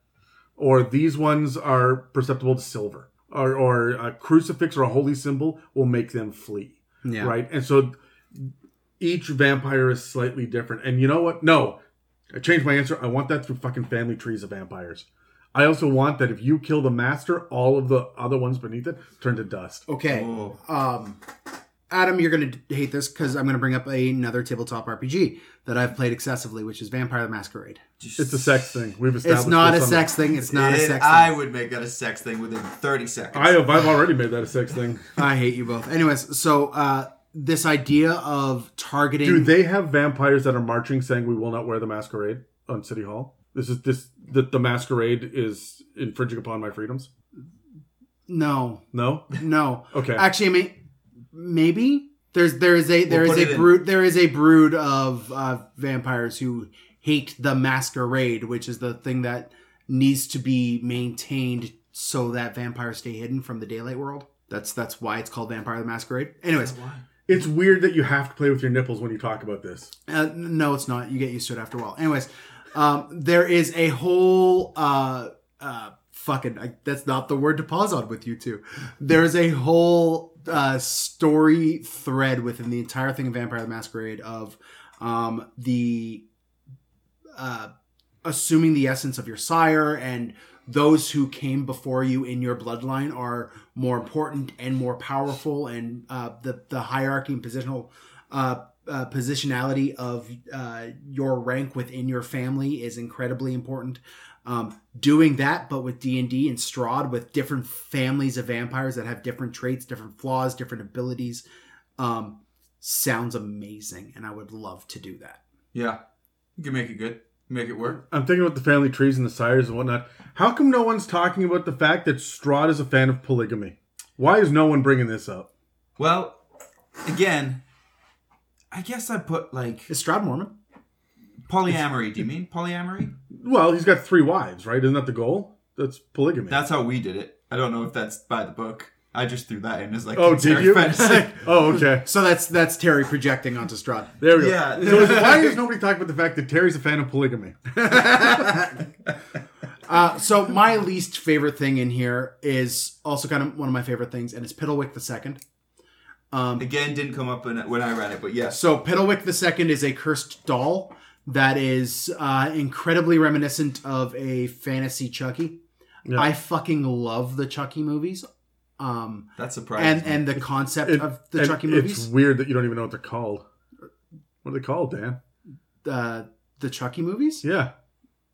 Or these ones are perceptible to silver. Or, or a crucifix or a holy symbol will make them flee. Yeah. Right? And so each vampire is slightly different. And you know what? No. I changed my answer. I want that through fucking family trees of vampires. I also want that if you kill the master, all of the other ones beneath it turn to dust. Okay. Oh. Um, Adam, you're going to hate this because I'm going to bring up a, another tabletop R P G that I've played excessively, which is Vampire the Masquerade. It's a sex thing. We've established It's not a summer. sex thing. It's not it, a sex thing. I would make that a sex thing within thirty seconds. I have, I've already made that a sex thing. I hate you both. Anyways, so... uh This idea of targeting... Do they have vampires that are marching saying we will not wear the masquerade on City Hall? This is this that the masquerade is infringing upon my freedoms? No. No? No. Okay. Actually, I mean, maybe there's there is a there we'll is a brood in. there is a brood of uh, vampires who hate the masquerade, which is the thing that needs to be maintained so that vampires stay hidden from the daylight world. That's that's why it's called Vampire the Masquerade. Anyways. Why? It's weird that you have to play with your nipples when you talk about this. Uh, no, it's not. You get used to it after a while. Anyways, um, there is a whole uh, uh, fucking... I, that's not the word to pause on with you two. There is a whole uh, story thread within the entire thing of Vampire the Masquerade of um, the... Uh, assuming the essence of your sire and... Those who came before you in your bloodline are more important and more powerful, and uh, the the hierarchy and positional uh, uh, positionality of uh, your rank within your family is incredibly important. Um, doing that, but with D and D and Strahd, with different families of vampires that have different traits, different flaws, different abilities, um, sounds amazing, and I would love to do that. Yeah, you can make it good. Make it work. I'm thinking about the family trees and the sires and whatnot. How come no one's talking about the fact that Strahd is a fan of polygamy? Why is no one bringing this up? Well, again, I guess I put like... Is Strahd Mormon? Polyamory, do you mean? Polyamory? Well, he's got three wives, right? Isn't that the goal? That's polygamy. That's how we did it. I don't know if that's by the book. I just threw that in as like... Oh, did you? Oh, okay. So that's that's Terry projecting onto Strahd. There we yeah. go. So why is nobody talking about the fact that Terry's a fan of polygamy? uh, so my least favorite thing in here is also kind of one of my favorite things, and it's Piddlewick the Second. Um, Again, didn't come up when, when I read it, but yeah. So Piddlewick the Second is a cursed doll that is uh, incredibly reminiscent of a fantasy Chucky. Yeah. I fucking love the Chucky movies. Um, That's surprising. And, and the concept it, of the Chucky movies. It's weird that you don't even know what they're called. What are they called, Dan? Uh, the Chucky movies? Yeah.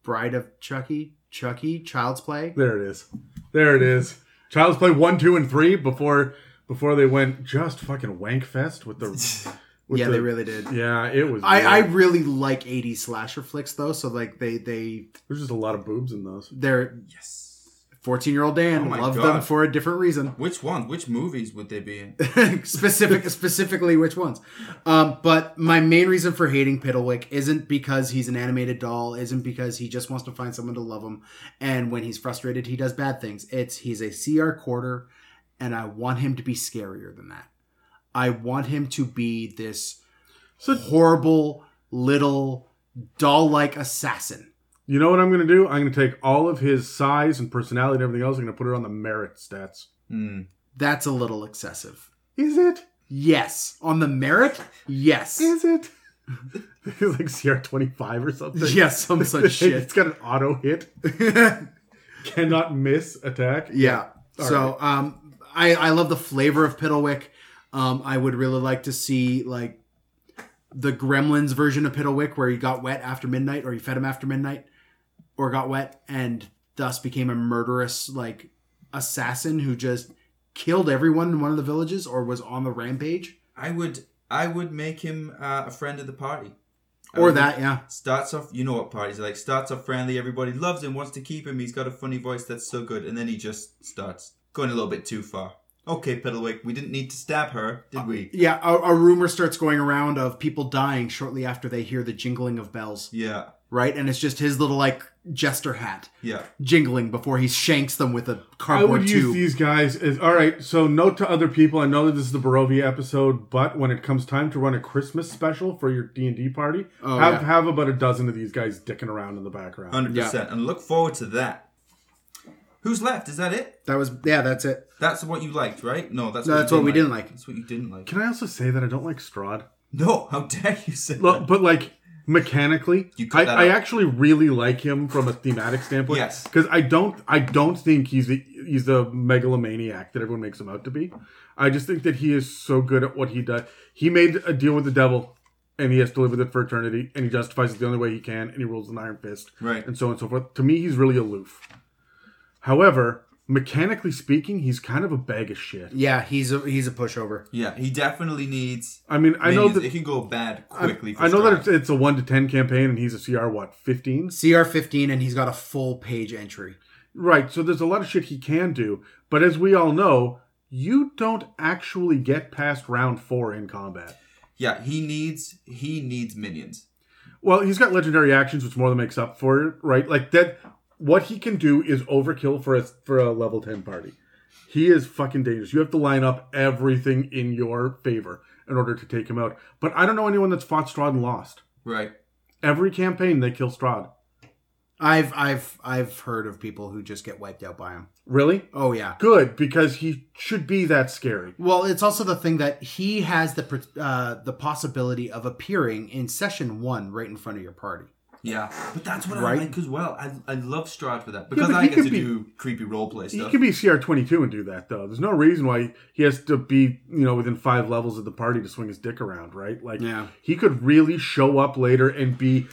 Bride of Chucky, Chucky, Child's Play. There it is. There it is. Child's Play one, two, and three before before they went just fucking wank fest with the Yeah, the, they really did. Yeah, it was. I, I really like eighties slasher flicks though. So like they, they there's just a lot of boobs in those. They're yes. fourteen-year-old Dan oh loved God. them for a different reason. Which one? Which movies would they be in? Specific, specifically, which ones? Um, but my main reason for hating Piddlewick isn't because he's an animated doll, isn't because he just wants to find someone to love him, and when he's frustrated, he does bad things. It's he's a C R quarter, and I want him to be scarier than that. I want him to be this so, horrible, little, doll-like assassin. You know what I'm going to do? I'm going to take all of his size and personality and everything else. I'm going to put it on the merit stats. Mm. That's a little excessive. Is it? Yes. On the merit? Yes. Is it? It's like C R twenty-five or something. Yes, yeah, some such shit. It's got an auto hit. Cannot miss attack. Yeah. All so right. um, I, I love the flavor of Piddlewick. Um, I would really like to see like the Gremlins version of Piddlewick where he got wet after midnight or you fed him after midnight. Or got wet and thus became a murderous like assassin who just killed everyone in one of the villages or was on the rampage. I would I would make him uh, a friend of the party. I or that, yeah. Starts off, you know what parties are like. Starts off friendly, everybody loves him, wants to keep him. He's got a funny voice that's so good. And then he just starts going a little bit too far. Okay, Piddlewick, we didn't need to stab her, did we? Uh, yeah, a, a rumor starts going around of people dying shortly after they hear the jingling of bells. Yeah. Right? And it's just his little, like, jester hat. Yeah. Jingling before he shanks them with a cardboard tube. I would use these guys as, all right, so note to other people, I know that this is the Barovia episode, but when it comes time to run a Christmas special for your D and D party, oh, have, yeah. have about a dozen of these guys dicking around in the background. one hundred percent. Yeah. And look forward to that. Who's left? Is that it? That was yeah. That's it. That's what you liked, right? No, that's no, what that's you what we like. didn't like. That's what you didn't like. Can I also say that I don't like Strahd? No, how dare you say Look, that? But like mechanically, you cut I, that I actually really like him from a thematic standpoint. Yes, because I don't, I don't think he's the he's the megalomaniac that everyone makes him out to be. I just think that he is so good at what he does. He made a deal with the devil. And he has to live with it for eternity. And he justifies it the only way he can. And he rules an iron fist. Right. And so on and so forth. To me, he's really aloof. However, mechanically speaking, he's kind of a bag of shit. Yeah, he's a he's a pushover. Yeah, he definitely needs... I mean, I know that... It can go bad quickly. I, for I know that it's, it's a one to ten campaign, and he's a C R, what, fifteen? C R fifteen, and he's got a full page entry. Right, so there's a lot of shit he can do. But as we all know, you don't actually get past round four in combat. Yeah, he needs he needs minions. Well, he's got legendary actions, which more than makes up for it, right? Like, that... What he can do is overkill for a, for a level ten party. He is fucking dangerous. You have to line up everything in your favor in order to take him out. But I don't know anyone that's fought Strahd and lost. Right. Every campaign, they kill Strahd. I've I've I've heard of people who just get wiped out by him. Really? Oh, yeah. Good, because he should be that scary. Well, it's also the thing that he has the uh, the possibility of appearing in session one right in front of your party. Yeah, but that's what right? I like as well. I I love Strahd for that. Because yeah, I get to be, do creepy roleplay stuff. He could be C R twenty-two and do that, though. There's no reason why he has to be, you know, within five levels of the party to swing his dick around, right? Like, yeah. He could really show up later and be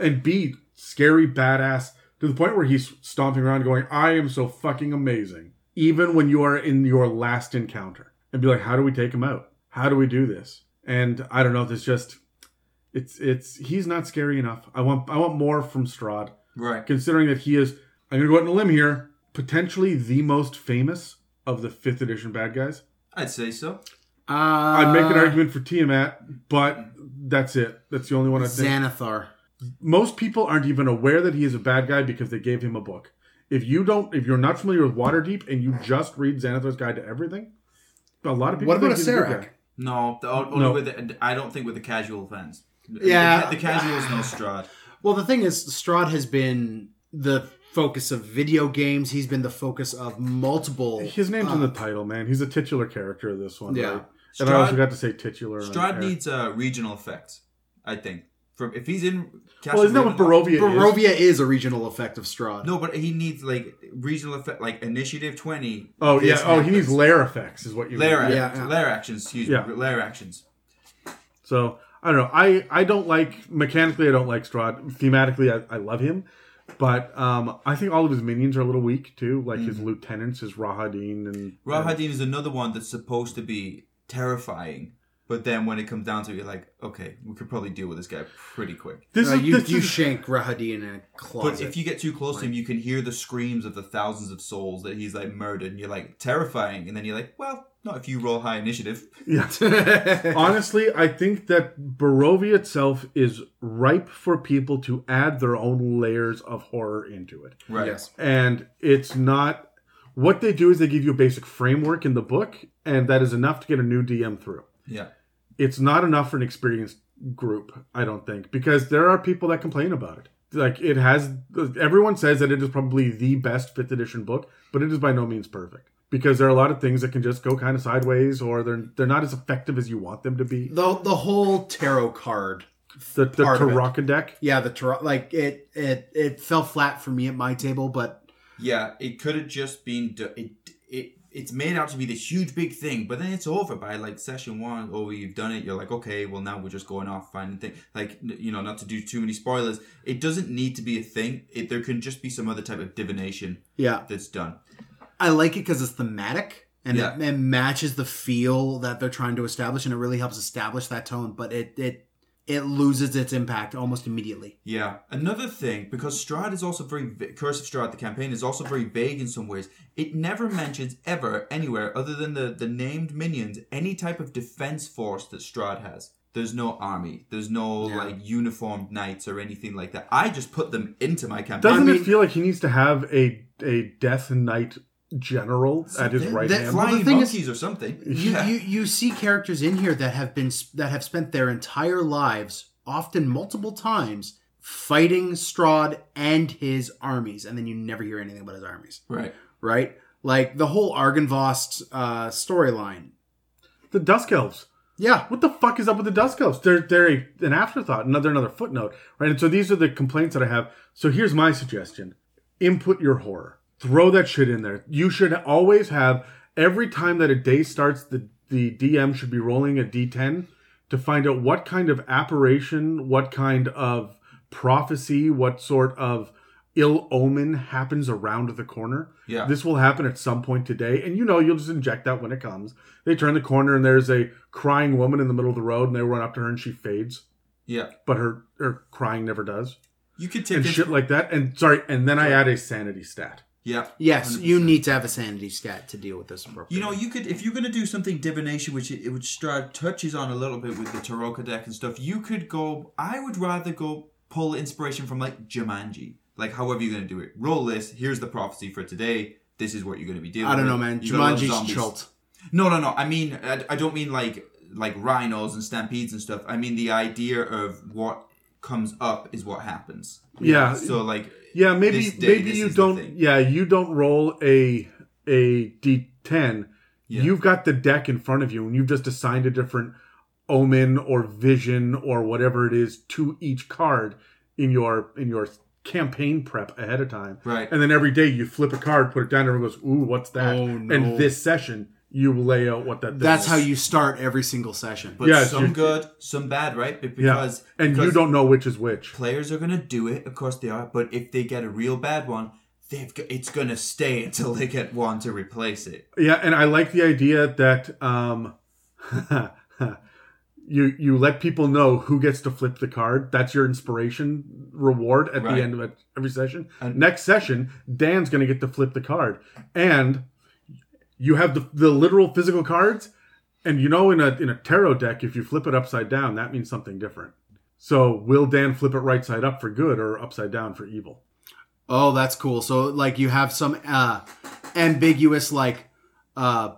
and be scary badass to the point where he's stomping around going, I am so fucking amazing. Even when you are in your last encounter. And be like, how do we take him out? How do we do this? And I don't know if it's just... It's it's he's not scary enough. I want I want more from Strahd. Right. Considering that he is, I'm gonna go out on a limb here, potentially the most famous of the fifth edition bad guys. I'd say so. Uh, I'd make an argument for Tiamat, but that's it. That's the only one I think. Xanathar. Most people aren't even aware that he is a bad guy because they gave him a book. If you don't, if you're not familiar with Waterdeep and you just read Xanathar's Guide to Everything, a lot of people. What about a Serac? No, the, only no. With the, I don't think with the casual fans. Yeah, the, the casual is no Strahd. Well, the thing is, Strahd has been the focus of video games. He's been the focus of multiple. His name's uh, in the title, man. He's a titular character of this one. Yeah, right? Strahd, and I also got to say titular. Strahd needs a regional effect, I think. From if he's in, Castle well, isn't that what Barovia? Barovia is? is a regional effect of Strahd. No, but he needs like regional effect, like initiative twenty. Oh yeah. Happens. Oh, he needs lair effects, is what you lair mean. Act, yeah, yeah. Lair actions. Excuse yeah. me. Lair actions. So. I don't know. I, I don't like... Mechanically, I don't like Strahd. Thematically, I, I love him. But um, I think all of his minions are a little weak, too. Like mm-hmm. his lieutenants, his Rahadin. and Rahadin and, is another one that's supposed to be terrifying. But then when it comes down to it, you're like, okay, we could probably deal with this guy pretty quick. This no, is, you, this you is... shank Rahadin in a closet. But if you get too close right. to him, you can hear the screams of the thousands of souls that he's like murdered. And you're like, terrifying. And then you're like, well, not if you roll high initiative. Yeah. Honestly, I think that Barovia itself is ripe for people to add their own layers of horror into it. Right. Yes. And it's not... What they do is they give you a basic framework in the book. And that is enough to get a new D M through. Yeah. It's not enough for an experienced group, I don't think, because there are people that complain about it. Like, it has, everyone says that it is probably the best fifth edition book, but it is by no means perfect, because there are a lot of things that can just go kind of sideways, or they're they're not as effective as you want them to be. The the whole tarot card, the the Taraka deck, yeah, the tarot, like it it it fell flat for me at my table, but yeah, it could have just been it it. It's made out to be this huge big thing, but then it's over by like session one. Oh, you've done it. You're like, okay, well now we're just going off finding things. Like, you know, not to do too many spoilers. It doesn't need to be a thing. It, there can just be some other type of divination. Yeah. That's done. I like it because it's thematic and yeah. it, it matches the feel that they're trying to establish, and it really helps establish that tone. But it it it loses its impact almost immediately. Yeah. Another thing, because Strahd is also very... Curse of Strahd, the campaign, is also very vague in some ways. It never mentions ever, anywhere, other than the, the named minions, any type of defense force that Strahd has. There's no army. There's no, yeah. like, uniformed knights or anything like that. I just put them into my campaign. Doesn't I mean, it feel like he needs to have a a Death Knight general so at his that, right that, hand? Flying well, monkeys is, or something. You, yeah. you you see characters in here that have been that have spent their entire lives, often multiple times, fighting Strahd and his armies, and then you never hear anything about his armies. Right, right. Like the whole Argynvost uh, storyline. The Dusk Elves. Yeah, what the fuck is up with the Dusk Elves? They're they're a, an afterthought, another another footnote, right? And so these are the complaints that I have. So here's my suggestion: input your horror. Throw that shit in there. You should always have, every time that a day starts, the, the D M should be rolling a D ten to find out what kind of apparition, what kind of prophecy, what sort of ill omen happens around the corner. Yeah. This will happen at some point today. And you know, you'll just inject that when it comes. They turn the corner and there's a crying woman in the middle of the road and they run up to her and she fades. Yeah. But her, her crying never does. You could take and shit like that. And sorry, and then I add a sanity stat. Yeah. Yes, one hundred percent. You need to have a sanity stat to deal with this appropriately. You know, you could, if you're going to do something divination, which it, which Strahd touches on a little bit with the Taraka deck and stuff, you could go, I would rather go pull inspiration from like Jumanji. Like, however you're going to do it. Roll this, here's the prophecy for today, this is what you're going to be dealing with. I don't know, man. You Jumanji's Chult. No, no, no. I mean, I, I don't mean like like rhinos and stampedes and stuff. I mean the idea of what comes up is what happens. Yeah. So like... Yeah, maybe day, maybe you don't. Yeah, you don't roll a a D ten. Yeah. You've got the deck in front of you, and you've just assigned a different omen or vision or whatever it is to each card in your in your campaign prep ahead of time. Right. And then every day you flip a card, put it down, and everyone goes, "Ooh, what's that?" Oh, no. And this session you lay out what that. Thing That's is. How you start every single session. But yeah, some good, some bad, right? Because yeah. and because you don't know which is which. Players are gonna do it, of course they are. But if they get a real bad one, they've got, it's gonna stay until they get one to replace it. Yeah, and I like the idea that um, you you let people know who gets to flip the card. That's your inspiration reward at right. the end of every session. And next session, Dan's gonna get to flip the card, and you have the, the literal physical cards, and you know in a in a tarot deck, if you flip it upside down, that means something different. So will Dan flip it right side up for good or upside down for evil? Oh, that's cool. So like you have some uh, ambiguous like uh,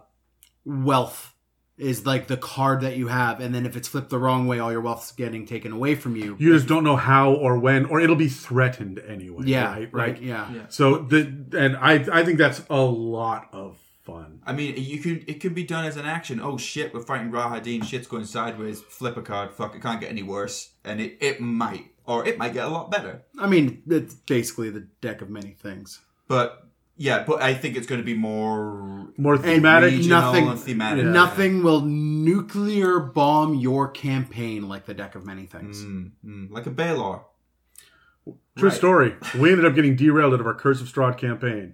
wealth is like the card that you have, and then if it's flipped the wrong way, all your wealth's getting taken away from you. You just don't know how or when, or it'll be threatened anyway. Yeah, right. right like, yeah. yeah. So the and I I think that's a lot of fun. I mean, you could it could be done as an action. Oh shit, we're fighting Rahadin. Shit's going sideways. Flip a card. Fuck, it can't get any worse. And it, it might. Or it might get a lot better. I mean, it's basically the deck of many things. But, yeah, but I think it's going to be more... More thematic. And nothing, and thematic. Yeah. Nothing will nuclear bomb your campaign like the deck of many things. Mm, mm, like a Baylor. True right. story. We ended up getting derailed out of our Curse of Strahd campaign.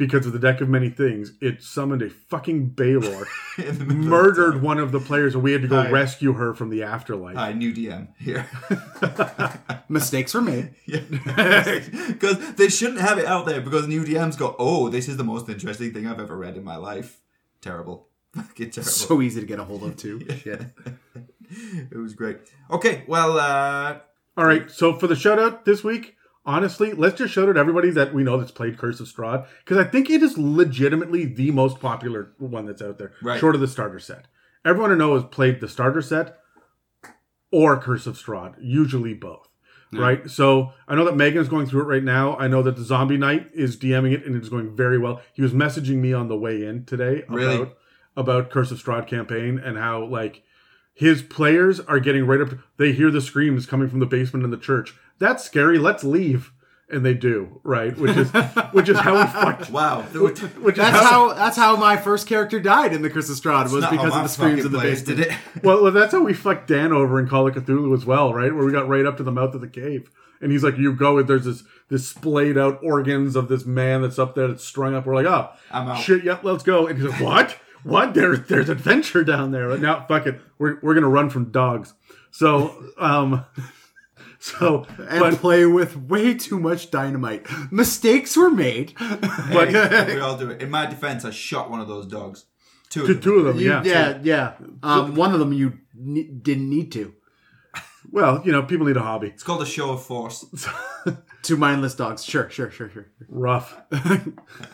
because of the deck of many things, it summoned a fucking Baylor, murdered of one of the players, and we had to go I, rescue her from the afterlife. I new D M here. Mistakes were made. Because yeah. They shouldn't have it out there, because new D Ms go, oh, this is the most interesting thing I've ever read in my life. Terrible. Fucking terrible. So easy to get a hold of, too. Shit. It was great. Okay, well... Uh... All right, so for the shout-out this week... Honestly, let's just shout out everybody that we know that's played Curse of Strahd, because I think it is legitimately the most popular one that's out there, right. Short of the starter set. Everyone I know has played the starter set or Curse of Strahd, usually both, yeah. Right? So I know that Megan's going through it right now. I know that the Zombie Knight is DMing it, and it's going very well. He was messaging me on the way in today about, really? about Curse of Strahd campaign and how, like, his players are getting right up to, they hear the screams coming from the basement in the church. That's scary. Let's leave. And they do, right? Which is which is how we fucked. Wow. Which, which that's is how, how that's how my first character died in the Curse of Strahd, was because of the screams in the basement. Did it? Well, that's how we fucked Dan over in Call of Cthulhu as well, right? Where we got right up to the mouth of the cave. And he's like, you go, there's this, this splayed out organs of this man that's up there that's strung up. We're like, oh, I'm out. Shit, yeah, let's go. And he's like, what? What? There, there's adventure down there. Like, no, fuck it. We're, we're going to run from dogs. So, um... So and but, play with way too much dynamite. Mistakes were made. But hey, we all do it. In my defense, I shot one of those dogs. Two of two, them. Two of them, yeah. You, yeah, yeah. Um, one of them you ne- didn't need to. Well, you know, people need a hobby. It's called a show of force. Two mindless dogs. Sure, sure, sure, sure. Rough.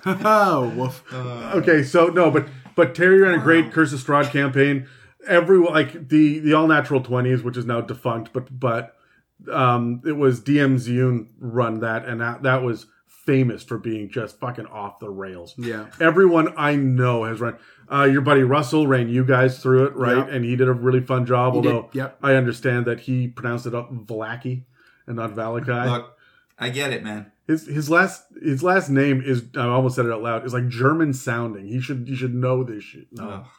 Oh, woof. Uh, okay, so no, but but Terry ran a great Curse of Strahd campaign. Everyone, like the the all natural twenties, which is now defunct, but but. Um, it was D M Ziyun run that, and that, that was famous for being just fucking off the rails. Yeah. Everyone I know has run. Uh, your buddy Russell ran you guys through it, right? Yep. And he did a really fun job, he although yep. I understand that he pronounced it up Vallaki and not Vallaki. Look, I get it, man. His his last his last name is, I almost said it out loud, is like German sounding. He should you should know this shit. No. Oh.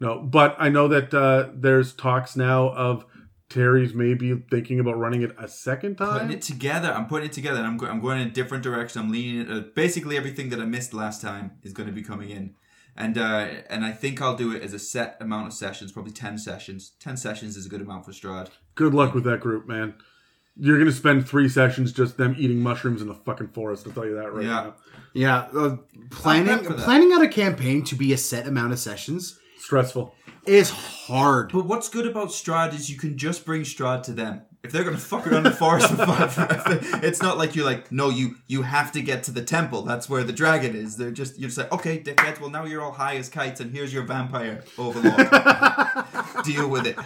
No, but I know that uh, there's talks now of Terry's maybe thinking about running it a second time. Putting it together. I'm putting it together. I'm, go- I'm going in a different direction. I'm leaning... Uh, basically, everything that I missed last time is going to be coming in. And uh, and I think I'll do it as a set amount of sessions, probably ten sessions. ten sessions is a good amount for Strahd. Good luck with that group, man. You're going to spend three sessions just them eating mushrooms in the fucking forest. I'll tell you that right yeah. now. Yeah. Uh, planning planning out a campaign to be a set amount of sessions... Stressful. It's hard. But what's good about Strahd is you can just bring Strahd to them. If they're going to fuck around the forest for five minutes, it's not like you're like, no, you you have to get to the temple. That's where the dragon is. They're just, you're just like, okay, dickheads, well, now you're all high as kites, and here's your vampire overlord. Deal with it.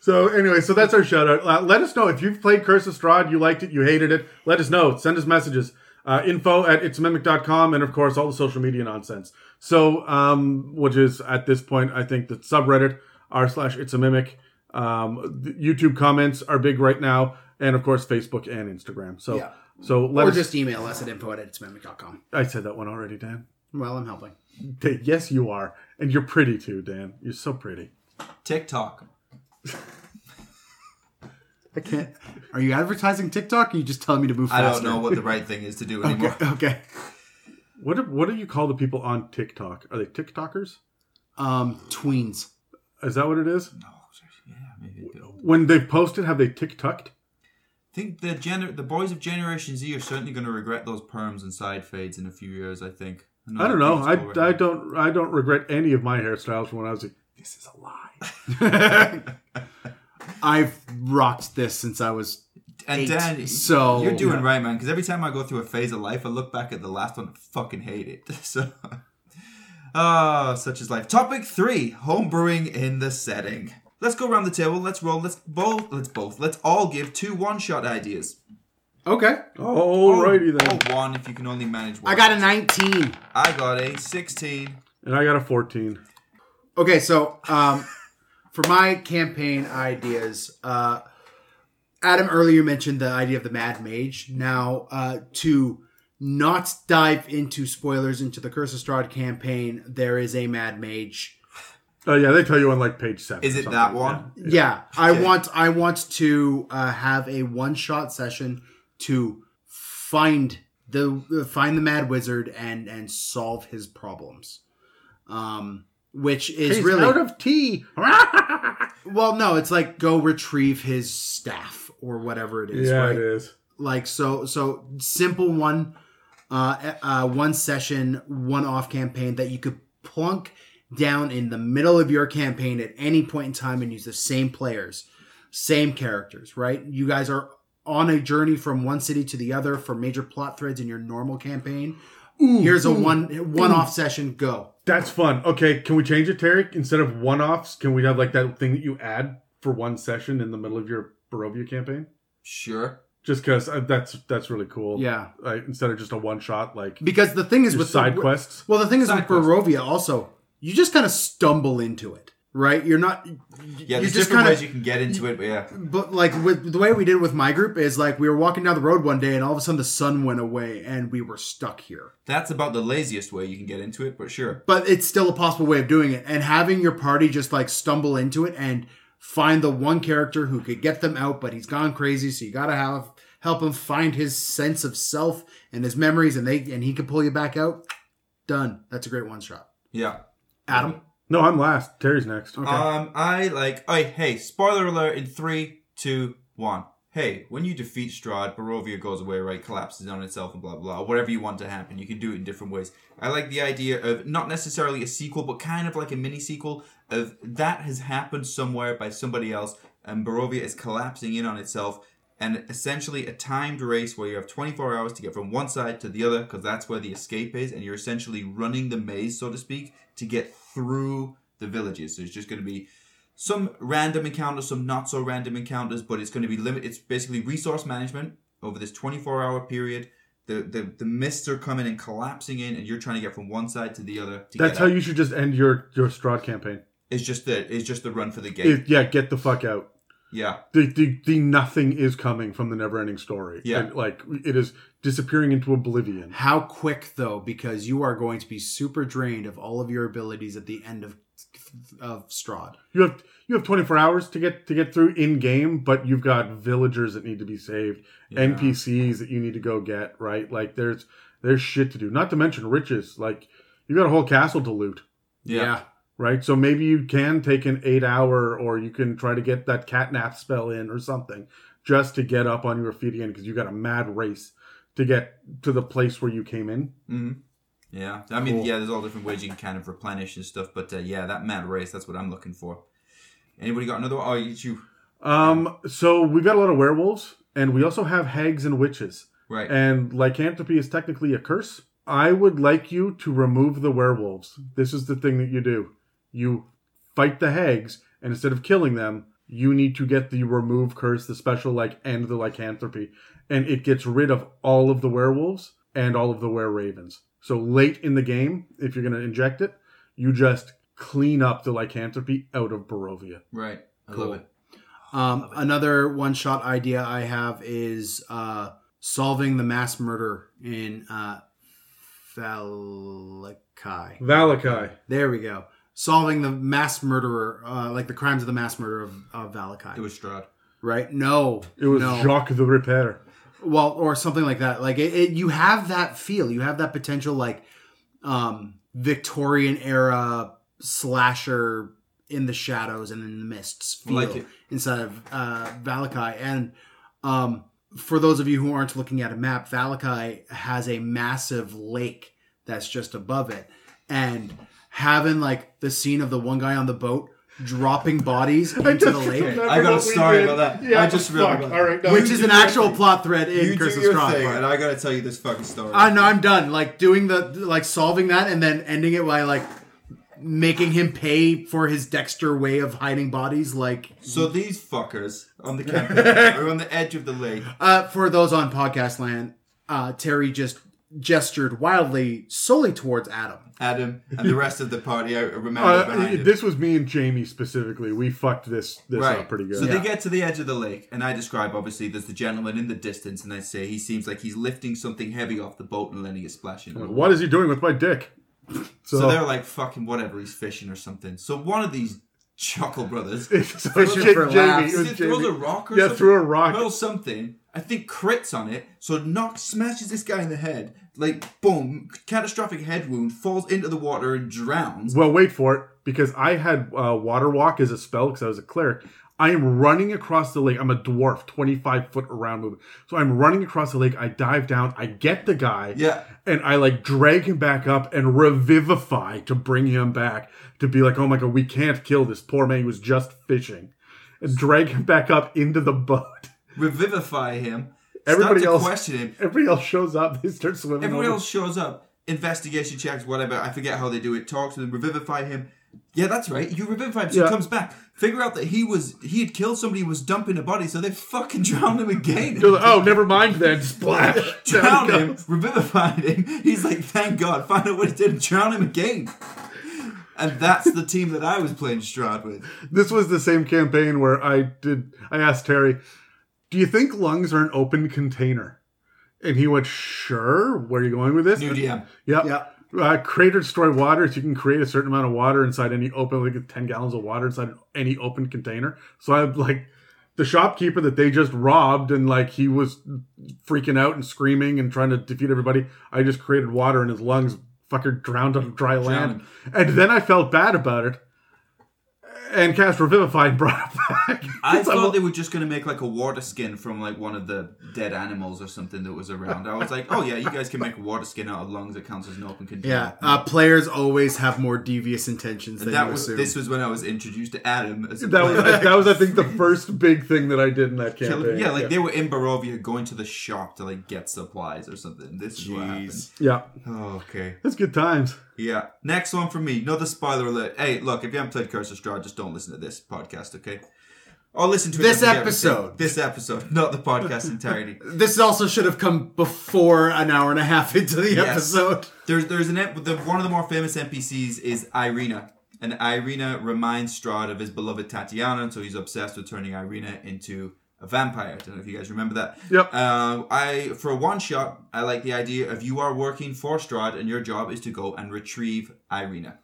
So anyway, so that's our shout out. Uh, let us know if you've played Curse of Strahd, you liked it, you hated it. Let us know. Send us messages. Uh, info at itsmimic dot com, and of course all the social media nonsense. So, um, which is at this point, I think the subreddit r slash it's a mimic. Um, the YouTube comments are big right now, and of course Facebook and Instagram. So, yeah. so let or us, just email us at info at itsmimic dot com. I said that one already, Dan. Well, I'm helping. Yes, you are, and you're pretty too, Dan. You're so pretty. TikTok. I can't. Are you advertising TikTok, or are you just telling me to move faster? I don't know what the right thing is to do anymore. Okay. okay. What do, what do you call the people on TikTok? Are they TikTokers? Um, tweens. Is that what it is? No. Yeah, maybe they do. When they've posted, have they TikToked? I think the gener- the boys of Generation Z are certainly going to regret those perms and side fades in a few years, I think. I, I don't know. I, right I, don't, I don't regret any of my hairstyles from when I was like, this is a lie. I've rocked this since I was and eight. Dan, so you're doing yeah. right, man. Because every time I go through a phase of life, I look back at the last one and fucking hate it. So, ah, oh, such is life. Topic three: homebrewing in the setting. Let's go around the table. Let's roll. Let's both. Let's both. Let's all give two one-shot ideas. Okay. Alrighty then. Or one, if you can only manage one. I got a nineteen. I got a sixteen. And I got a fourteen. Okay, so um. For my campaign ideas, uh, Adam earlier mentioned the idea of the Mad Mage. Now, uh, to not dive into spoilers into the Curse of Strahd campaign, there is a Mad Mage. Oh yeah, they tell you on like page seven. Is it that one? Yeah, yeah. I want I want to uh, have a one shot session to find the find the mad wizard and and solve his problems. Um, which is He's really out of tea. Well, no, it's like go retrieve his staff or whatever it is. Yeah, right? It is. Like so, so simple one, uh, uh, one session, one off campaign that you could plunk down in the middle of your campaign at any point in time and use the same players, same characters. Right? You guys are on a journey from one city to the other for major plot threads in your normal campaign. Ooh, Here's ooh, a one one ooh. off session. Go. That's fun. Okay, can we change it, Terry? Instead of one offs, can we have like that thing that you add for one session in the middle of your Barovia campaign? Sure. Just because uh, that's that's really cool. Yeah. Uh, instead of just a one shot, like because the thing is with side the, quests. Well, the thing is side with Barovia quests. also, you just kind of stumble into it, right? You're not. Yeah, there's different kinda ways you can get into it. But yeah. But like with the way we did with my group is like we were walking down the road one day and all of a sudden the sun went away and we were stuck here. That's about the laziest way you can get into it, but sure. But it's still a possible way of doing it, and having your party just like stumble into it and find the one character who could get them out, but he's gone crazy, so you gotta have help him find his sense of self and his memories, and they and he can pull you back out. Done. That's a great one shot. Yeah. Adam? No, I'm last. Terry's next. Okay. Um, I like... Oh, hey, spoiler alert in three, two, one. Hey, when you defeat Strahd, Barovia goes away, right? Collapses on itself and blah, blah, blah. Whatever you want to happen. You can do it in different ways. I like the idea of not necessarily a sequel, but kind of like a mini-sequel of that has happened somewhere by somebody else, and Barovia is collapsing in on itself, and essentially a timed race where you have twenty-four hours to get from one side to the other, because that's where the escape is, and you're essentially running the maze, so to speak, to get through the villages. So it's just going to be some random encounters, some not so random encounters, but it's going to be limit. It's basically resource management over this twenty-four hour period. The the the mists are coming and collapsing in, and you're trying to get from one side to the other. To That's get how out. You should just end your your Strahd campaign. It's just the it's just the run for the gate. It, yeah, get the fuck out. Yeah, the, the the nothing is coming from the never-ending story. Yeah, and, like it is disappearing into oblivion. How quick though, because you are going to be super drained of all of your abilities at the end of. of Strahd. You have you have twenty-four hours to get to get through in game, but you've got villagers that need to be saved, yeah. N P Cs that you need to go get, right? Like there's there's shit to do. Not to mention riches. Like you got a whole castle to loot. Yeah. yeah. Right? So maybe you can take an eight hour, or you can try to get that catnap spell in or something just to get up on your feet again, because you got a mad race to get to the place where you came in. Mm-hmm. Yeah, I mean, cool. yeah, there's all different ways you can kind of replenish and stuff, but uh, yeah, that mad race, that's what I'm looking for. Anybody got another one? Oh, you. Um, so we've got a lot of werewolves, and we also have hags and witches. Right. And lycanthropy is technically a curse. I would like you to remove the werewolves. This is the thing that you do. You fight the hags, and instead of killing them, you need to get the remove curse, the special, like, and the lycanthropy. And it gets rid of all of the werewolves and all of the were-ravens. So late in the game, if you're going to inject it, you just clean up the lycanthropy out of Barovia. Right. I cool. love it. Um, love it. Another one-shot idea I have is uh, solving the mass murder in uh, Vallaki. Vallaki. There we go. Solving the mass murderer, uh, like the crimes of the mass murder of, of Vallaki. It was Strahd. Right? No. It was no. Jacques the Repairer. Well, or something like that. Like it, it, you have that feel. You have that potential, like um, Victorian era slasher in the shadows and in the mists feel like inside of uh, Vallaki. And um, for those of you who aren't looking at a map, Vallaki has a massive lake that's just above it, and having like the scene of the one guy on the boat dropping bodies into the lake. I got a story about that. Yeah, I just remembered. All right, no, which is an actual plot thread in Curse of Strahd. And I got to tell you this fucking story. I know, I'm done. Like doing the like solving that and then ending it by like making him pay for his Dexter way of hiding bodies. Like so, these fuckers on the camping are on the edge of the lake. Uh, for those on podcast land, uh, Terry just gestured wildly solely towards Adam. Adam and the rest of the party, I remember uh, behind him. This was me and Jamie specifically. We fucked this, this right. up pretty good. So yeah. They get to the edge of the lake, and I describe, obviously, there's the gentleman in the distance, and I say he seems like he's lifting something heavy off the boat and letting it splash in. Like, what is he doing with my dick? So, so they're like, fucking whatever, he's fishing or something. So one of these Chuckle Brothers. It's so it Jamie, laughs. It was throws a rock or yeah, something? Yeah, threw a rock. Throws something. I think crits on it. So knocks, smashes this guy in the head. Like, boom, catastrophic head wound. Falls into the water and drowns. Well, wait for it. Because I had uh, Water Walk as a spell because I was a cleric. I am running across the lake. I'm a dwarf, twenty-five foot around movement. So I'm running across the lake. I dive down. I get the guy. Yeah. And I like drag him back up and revivify to bring him back to be like, oh my God, we can't kill this poor man who was just fishing. And drag him back up into the boat. Revivify him. Everybody else, question him. Everybody else shows up. They start swimming. Everybody over. else shows up. Investigation checks, whatever. I forget how they do it. Talks to them. Revivify him. Yeah, that's right. You revivify him, so yeah. he comes back. Figure out that he was he had killed somebody who was dumping a body, so they fucking drowned him again. Like, oh, never mind then. Splash. Drown him. Revivified him. He's like, thank God. Find out what he did and drown him again. And that's the team that I was playing Strahd with. This was the same campaign where I did. I asked Terry, do you think lungs are an open container? And he went, sure. Where are you going with this? New D M. Yep. Yep. Uh, creator destroy water. So you can create a certain amount of water inside any open, like ten gallons of water inside any open container. So I like the shopkeeper that they just robbed and like he was freaking out and screaming and trying to defeat everybody. I just created water in his lungs, fucker drowned on dry land. And then I felt bad about it. And cast Revivify and brought it back. I thought I'm, they were just going to make like a water skin from like one of the dead animals or something that was around. I was like, oh yeah, you guys can make a water skin out of lungs that counts as an open container. Yeah, uh, players always have more devious intentions and than that you was, assume. This was when I was introduced to Adam. As a that, was, that was, I think, the first big thing that I did in that campaign. Yeah, like yeah. they were in Barovia going to the shop to like get supplies or something. This is what happened. Yeah. Oh, okay. That's good times. Yeah. Next one from me. Another spoiler alert. Hey, look, if you haven't played Curse of Strahd, just don't listen to this podcast, okay? Or listen to it this episode. This episode, not the podcast entirety. This also should have come before an hour and a half into the yes. episode. There's there's an the, one of the more famous N P Cs is Ireena. And Ireena reminds Strahd of his beloved Tatiana, and so he's obsessed with turning Ireena into a vampire. I don't know if you guys remember that. Yep. Uh, I for one shot, I like the idea of you are working for Strahd and your job is to go and retrieve Ireena.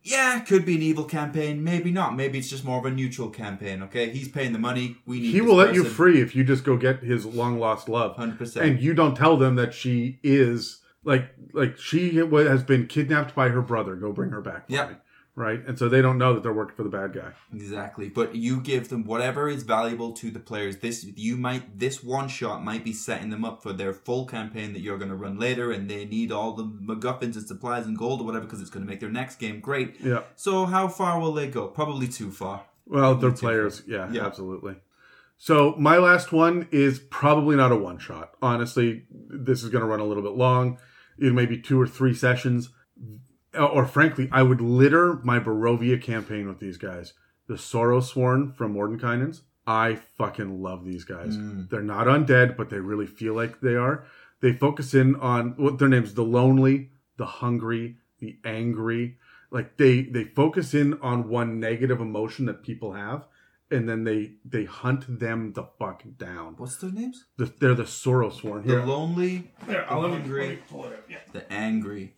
Yeah, could be an evil campaign. Maybe not. Maybe it's just more of a neutral campaign, okay? He's paying the money. We need He will let person. you free if you just go get his long-lost love. one hundred percent. And you don't tell them that she is... Like, like she has been kidnapped by her brother. Go bring her back. Yeah. Right? And so they don't know that they're working for the bad guy. Exactly. But you give them whatever is valuable to the players. This you might this one shot might be setting them up for their full campaign that you're going to run later, and they need all the MacGuffins and supplies and gold or whatever because it's going to make their next game great. Yeah. So how far will they go? Probably too far. Well, Probably they're players. Yeah, yeah, absolutely. So my last one is probably not a one shot. Honestly, this is going to run a little bit long. It may be two or three sessions. Or frankly, I would litter my Barovia campaign with these guys. The Sorrowsworn from Mordenkainen's. I fucking love these guys. Mm. They're not undead, but they really feel like they are. They focus in on what their names: the lonely, the hungry, the angry. Like they they focus in on one negative emotion that people have, and then they they hunt them the fuck down. What's their names? The, they're the Sorrowsworn. The Here. lonely, Here, the I'll hungry, yeah. the angry.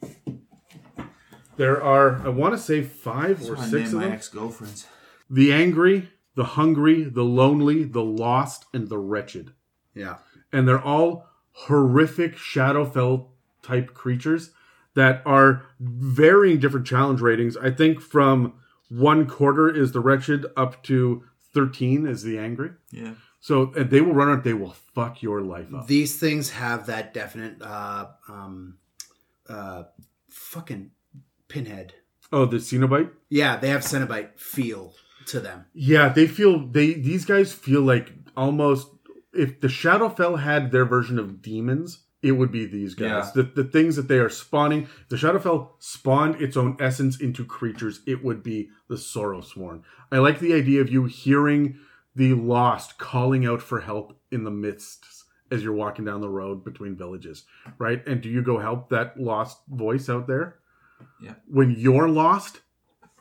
There are, I want to say, five or six of them. My ex-girlfriends. The angry, the hungry, the lonely, the lost, and the wretched. Yeah. And they're all horrific Shadowfell-type creatures that are varying different challenge ratings. I think from one quarter is the wretched up to thirteen is the angry. Yeah. So and they will run out, they will fuck your life up. These things have that definite uh, um, uh, fucking... Pinhead. Oh, the Cenobite? Yeah, they have Cenobite feel to them. Yeah, they feel they these guys feel like almost if the Shadowfell had their version of demons, it would be these guys. Yeah. The the things that they are spawning. If the Shadowfell spawned its own essence into creatures, it would be the Sorrowsworn. I like the idea of you hearing the lost calling out for help in the midst as you're walking down the road between villages, right? And do you go help that lost voice out there? Yeah. When you're lost,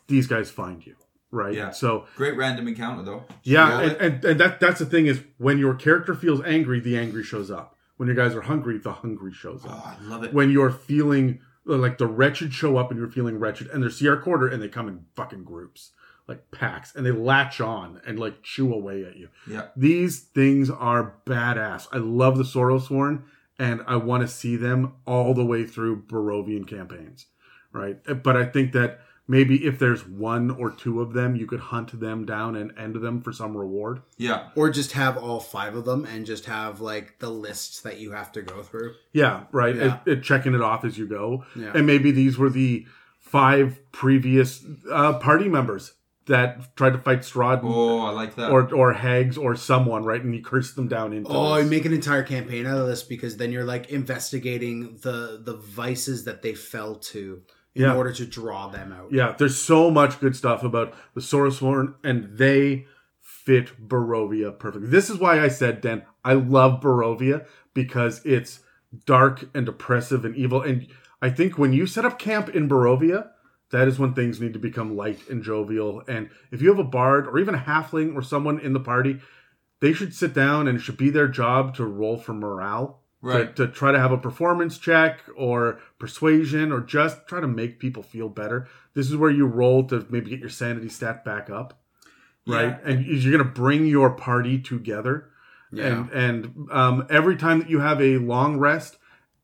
these guys find you, right? Yeah. So great random encounter, though. Yeah, and, and and that that's the thing is when your character feels angry, the angry shows up. When your guys are hungry, the hungry shows up. Oh, I love it. When you're feeling like the wretched show up and you're feeling wretched, and they're C R quarter and they come in fucking groups. like packs, and they latch on and like chew away at you. Yeah, these things are badass. I love the Sorrowsworn, and I want to see them all the way through Barovian campaigns, right? But I think that maybe if there's one or two of them, you could hunt them down and end them for some reward. Yeah. Or just have all five of them and just have like the lists that you have to go through. Yeah, right. Yeah. It, it, checking it off as you go. Yeah. And maybe these were the five previous uh, party members that tried to fight Strahd. Oh, I like that. Or or Hags or someone, right? And he cursed them down into Oh, this. And make an entire campaign out of this, because then you're like investigating the the vices that they fell to. In yeah. order to draw them out. Yeah, there's so much good stuff about the Sorrowsworn, and they fit Barovia perfectly. This is why I said, Dan, I love Barovia, because it's dark and oppressive and evil. And I think when you set up camp in Barovia, that is when things need to become light and jovial. And if you have a bard or even a halfling or someone in the party, they should sit down, and it should be their job to roll for morale. Right. To, to try to have a performance check or persuasion, or just try to make people feel better. This is where you roll to maybe get your sanity stat back up, right? Yeah. And you're going to bring your party together. Yeah. And, and um, every time that you have a long rest,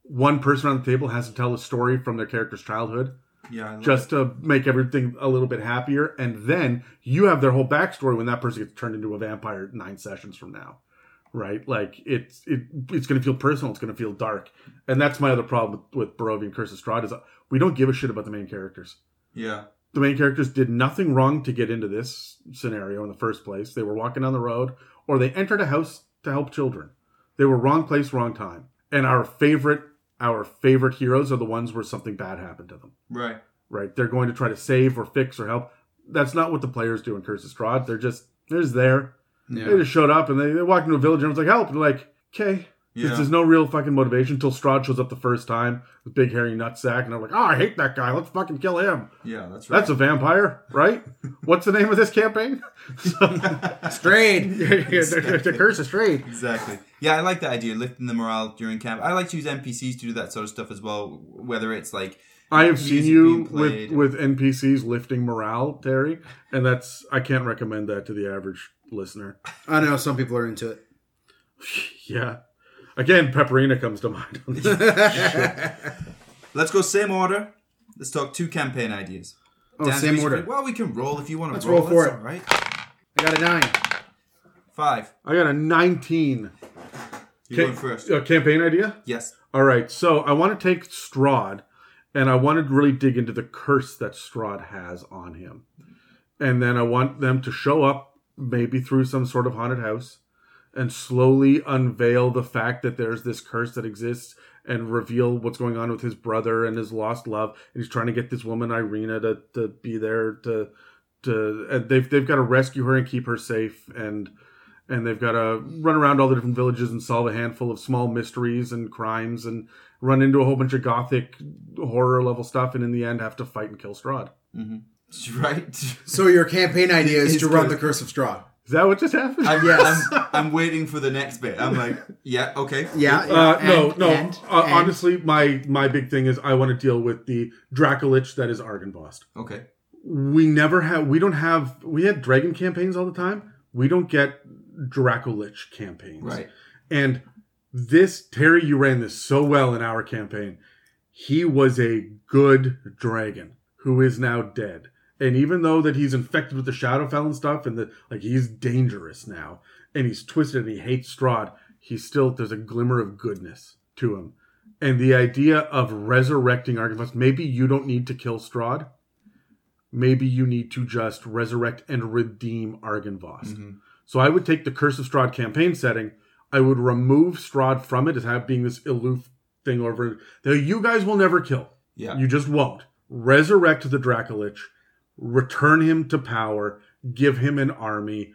one person on the table has to tell a story from their character's childhood. Yeah, just it. to make everything a little bit happier. And then you have their whole backstory when that person gets turned into a vampire nine sessions from now. Right, like it's it it's going to feel personal. It's going to feel dark, and that's my other problem with, with Barovian Curse of Strahd is we don't give a shit about the main characters. Yeah, the main characters did nothing wrong to get into this scenario in the first place. They were walking down the road, or they entered a house to help children. They were wrong place, wrong time. And our favorite, our favorite heroes are the ones where something bad happened to them. Right, right. They're going to try to save or fix or help. That's not what the players do in Curse of Strahd. They're just they're just there. Yeah. They just showed up, and they, they walked into a village, and I was like, help. And they're like, okay. Yeah. There's no real fucking motivation until Strahd shows up the first time with big, hairy nutsack. And I'm like, oh, I hate that guy. Let's fucking kill him. Yeah, that's right. That's a vampire, right? What's the name of this campaign? Strahd. The Curse of Strahd. Exactly. Yeah, I like the idea, lifting the morale during camp. I like to use N P Cs to do that sort of stuff as well, whether it's like... I have seen you with, with N P Cs lifting morale, Terry, and that's I can't recommend that to the average listener. I know some people are into it. Yeah. Again, Pepperina comes to mind. On this. Let's go same order. Let's talk two campaign ideas. Oh, Dan, same order. Should, well, we can roll if you want to Let's roll. Let's roll for That's it. All right. I got a nine. Five. I got a nineteen. You Cam- go first. A campaign idea? Yes. All right. So I want to take Strahd. And I wanted to really dig into the curse that Strahd has on him. And then I want them to show up, maybe through some sort of haunted house, and slowly unveil the fact that there's this curse that exists, and reveal what's going on with his brother and his lost love. And he's trying to get this woman, Ireena, to, to be there. to to and they've, they've got to rescue her and keep her safe. And, and they've got to run around all the different villages and solve a handful of small mysteries and crimes and... run into a whole bunch of gothic horror level stuff, and in the end have to fight and kill Strahd. Mm-hmm. Right. So your campaign idea is to run the Curse of Strahd. Is that what just happened? I'm, yes. I'm, I'm waiting for the next bit. I'm like, yeah, okay. Yeah. yeah. Uh, and, no, no. And, uh, and. Honestly, my, my big thing is I want to deal with the Dracolich that is Argynvost. Okay. We never have, we don't have, we had dragon campaigns all the time. We don't get Dracolich campaigns. Right. And... This, Terry, you ran this so well in our campaign. He was a good dragon who is now dead. And even though that he's infected with the Shadowfell and stuff, and that like he's dangerous now, and he's twisted and he hates Strahd, he's still, there's a glimmer of goodness to him. And the idea of resurrecting Argynvost, maybe you don't need to kill Strahd. Maybe you need to just resurrect and redeem Argynvost. Mm-hmm. So I would take the Curse of Strahd campaign setting. I would remove Strahd from it as have being this aloof thing over there. You guys will never kill. Yeah. You just won't. Resurrect the Dracolich, return him to power, give him an army,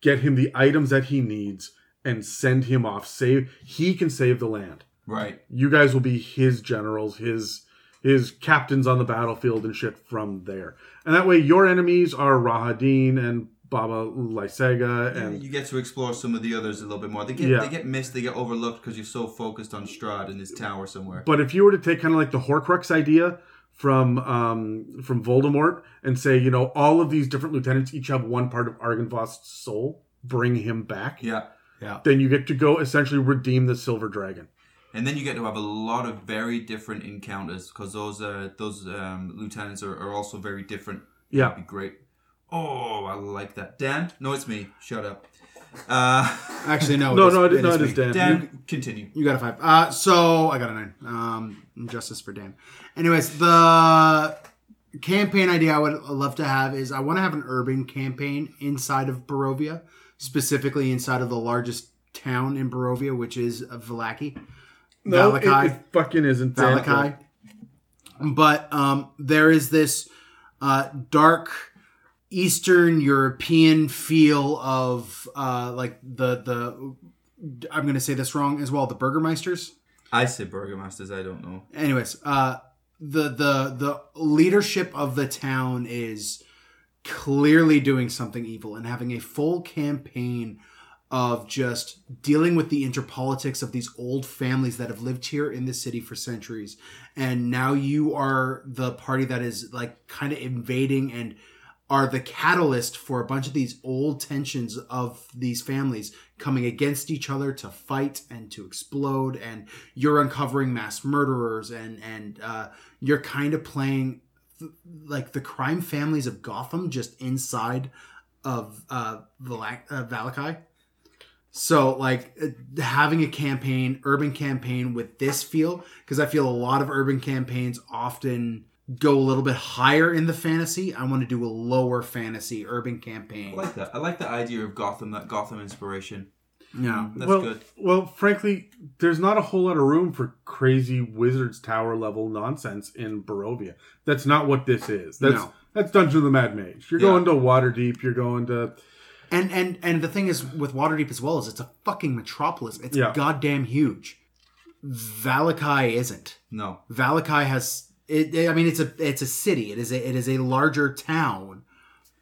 get him the items that he needs, and send him off. Save he can save the land. Right. You guys will be his generals, his his captains on the battlefield and shit from there. And that way your enemies are Rahadin and Baba Lysega, and, and you get to explore some of the others a little bit more. They get yeah. they get missed, they get overlooked because you're so focused on Strahd and his tower somewhere. But if you were to take kind of like the Horcrux idea from um, from Voldemort and say, you know, all of these different lieutenants each have one part of Argynvost's soul. Bring him back. Yeah, yeah. Then you get to go essentially redeem the Silver Dragon. And then you get to have a lot of very different encounters because those uh, those um, lieutenants are, are also very different. Yeah. That'd be great. Oh, I like that. Dan? No, it's me. Shut up. Uh, Actually, no. no, it no, it is, no, it is Dan. Dan, you, continue. You got a five. Uh, so, I got a nine. Um, justice for Dan. Anyways, the campaign idea I would love to have is I want to have an urban campaign inside of Barovia, specifically inside of the largest town in Barovia, which is Vallaki. No, Vallaki. It, it fucking isn't. Vallaki. But um, there is this uh, dark Eastern European feel of uh, like the the I'm going to say this wrong as well. The Burgermeisters. I say Burgermeisters. I don't know. Anyways, uh, the the the leadership of the town is clearly doing something evil and having a full campaign of just dealing with the interpolitics of these old families that have lived here in the city for centuries. And now you are the party that is like kind of invading and are the catalyst for a bunch of these old tensions of these families coming against each other to fight and to explode. And you're uncovering mass murderers and, and uh, you're kind of playing th- like the crime families of Gotham just inside of uh, Val- uh, Vallaki. So, like, having a campaign, urban campaign with this feel, because I feel a lot of urban campaigns often go a little bit higher in the fantasy. I want to do a lower fantasy urban campaign. I like that. I like the idea of Gotham, that Gotham inspiration. Yeah. That's well, good. Well, frankly, there's not a whole lot of room for crazy Wizard's Tower level nonsense in Barovia. That's not what this is. That's, no. That's Dungeon of the Mad Mage. You're yeah. going to Waterdeep. You're going to... And and and the thing is with Waterdeep as well is it's a fucking metropolis. It's yeah. goddamn huge. Vallaki isn't. No. Vallaki has it, it, I mean it's a it's a city. It is a it is a larger town,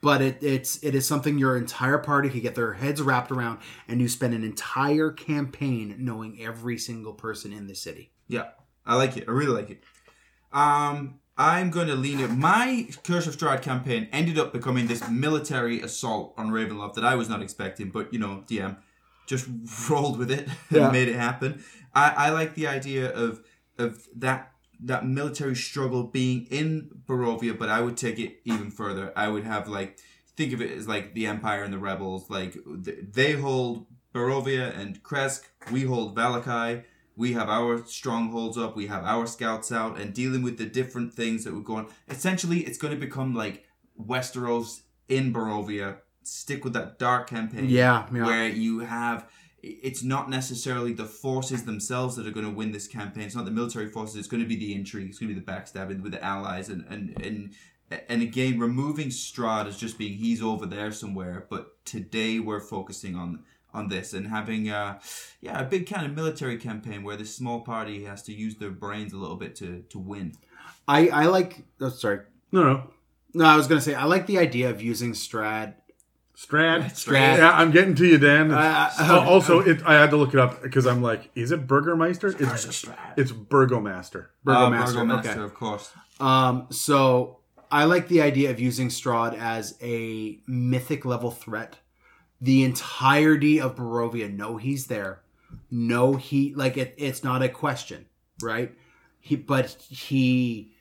but it it's it is something your entire party can get their heads wrapped around and you spend an entire campaign knowing every single person in the city. Yeah. I like it. I really like it. Um I'm going to lean it. My Curse of Strahd campaign ended up becoming this military assault on Ravenloft that I was not expecting, but, you know, D M just rolled with it and yeah. made it happen. I, I like the idea of of that that military struggle being in Barovia, but I would take it even further. I would have, like, think of it as, like, the Empire and the Rebels. Like, they hold Barovia and Kresk. We hold Vallaki. We have our strongholds up. We have our scouts out and dealing with the different things that would go on. Essentially, it's going to become like Westeros in Barovia. Stick with that dark campaign. Yeah, yeah. Where you have... It's not necessarily the forces themselves that are going to win this campaign. It's not the military forces. It's going to be the intrigue. It's going to be the backstabbing with the allies. And, and, and, and again, removing Strahd as just being he's over there somewhere. But today we're focusing on... on this and having uh, yeah, a big kind of military campaign where this small party has to use their brains a little bit to, to win. I, I like... Oh, sorry. No, no. No, I was going to say, I like the idea of using Strahd. Strahd? Strahd. Yeah, I'm getting to you, Dan. Uh, uh, also, it, I had to look it up because I'm like, is it Burgermeister? It's, it's Strahd. It's Burgomaster. Burgomaster, uh, Burgomaster okay. Of course. Um, so, I like the idea of using Strahd as a mythic-level threat. The entirety of Barovia, no, he's there. No, he, like, it, it's not a question, right? He, but he,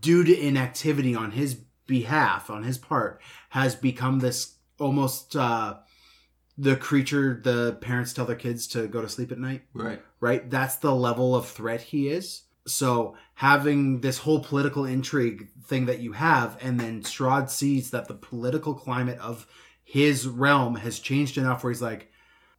due to inactivity on his behalf, on his part, has become this almost, uh, the creature the parents tell their kids to go to sleep at night. Right. Right? That's the level of threat he is. So having this whole political intrigue thing that you have, and then Strahd sees that the political climate of his realm has changed enough where he's like,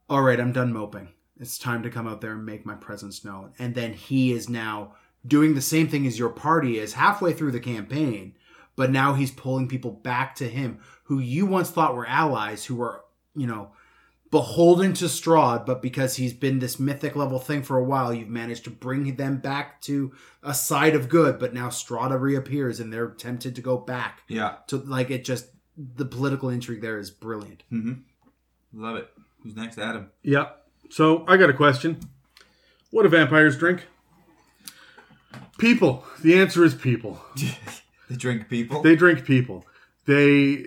all right, I'm done moping. It's time to come out there and make my presence known. And then he is now doing the same thing as your party is halfway through the campaign, but now he's pulling people back to him who you once thought were allies who were, you know, beholden to Strahd, but because he's been this mythic level thing for a while, you've managed to bring them back to a side of good, but now Strahd reappears and they're tempted to go back. Yeah. To like, it just... The political intrigue there is brilliant. Mm-hmm. Love it. Who's next, Adam? Yeah. So I got a question. What do vampires drink? People. The answer is people. They drink people? They drink people. They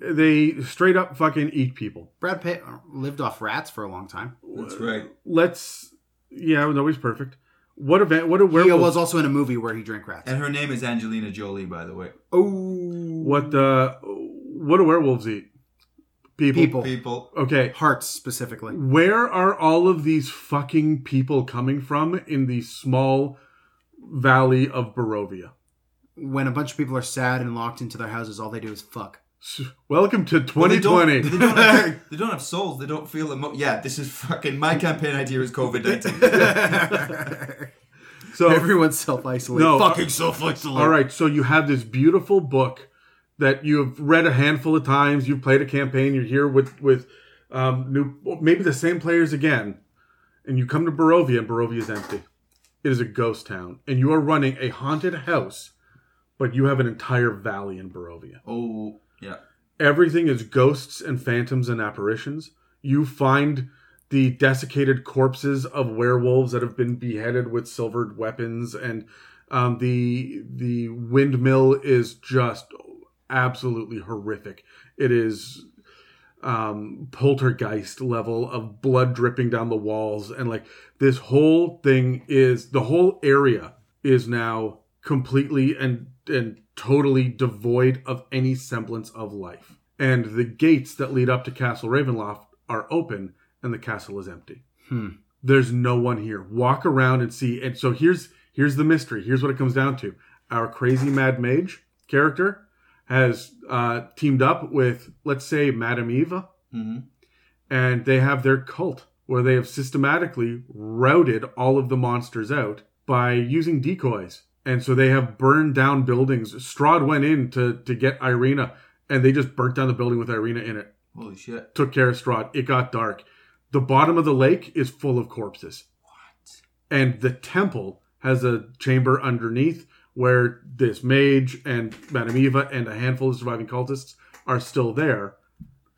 they straight up fucking eat people. Brad Pitt lived off rats for a long time. That's right. Let's... Yeah, nobody's perfect. What event? What a werewolf. He was also in a movie where he drank rats. And her name is Angelina Jolie, by the way. Oh. What uh, What do werewolves eat? People. People. People. Okay. Hearts, specifically. Where are all of these fucking people coming from in the small valley of Barovia? When a bunch of people are sad and locked into their houses, all they do is fuck. Welcome to twenty twenty. Well, they, don't, they, don't have, they don't have souls. They don't feel emo- Yeah, this is fucking... My campaign idea is covid nineteen. So everyone's self-isolating. No, fucking self-isolating. All right, so you have this beautiful book that you have read a handful of times. You've played a campaign. You're here with, with um, new, maybe the same players again. And you come to Barovia, and Barovia is empty. It is a ghost town. And you are running a haunted house, but you have an entire valley in Barovia. Oh, yeah. Everything is ghosts and phantoms and apparitions. You find the desiccated corpses of werewolves that have been beheaded with silvered weapons. And um, the the windmill is just absolutely horrific. It is um, poltergeist level of blood dripping down the walls. And like this whole thing is... The whole area is now completely and and... totally devoid of any semblance of life. And the gates that lead up to Castle Ravenloft are open, and the castle is empty. Hmm. There's no one here. Walk around and see. And so here's here's the mystery. Here's what it comes down to. Our crazy Mad Mage character has uh, teamed up with, let's say, Madame Eva. Mm-hmm. And they have their cult, where they have systematically routed all of the monsters out by using decoys. And so they have burned down buildings. Strahd went in to, to get Ireena, and they just burnt down the building with Ireena in it. Holy shit. Took care of Strahd. It got dark. The bottom of the lake is full of corpses. What? And the temple has a chamber underneath where this mage and Madame Eva and a handful of surviving cultists are still there,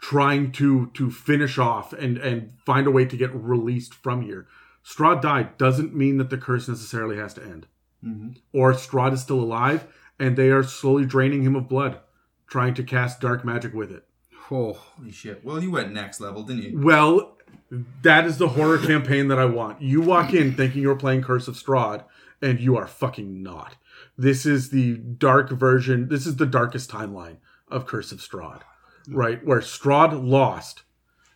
trying to, to finish off and, and find a way to get released from here. Strahd died doesn't mean that the curse necessarily has to end. Mm-hmm. Or Strahd is still alive, and they are slowly draining him of blood, trying to cast dark magic with it. Oh. Holy shit. Well, you went next level, didn't you? Well, that is the horror campaign that I want. You walk in thinking you're playing Curse of Strahd, and you are fucking not. This is the dark version, this is the darkest timeline of Curse of Strahd, right? Where Strahd lost,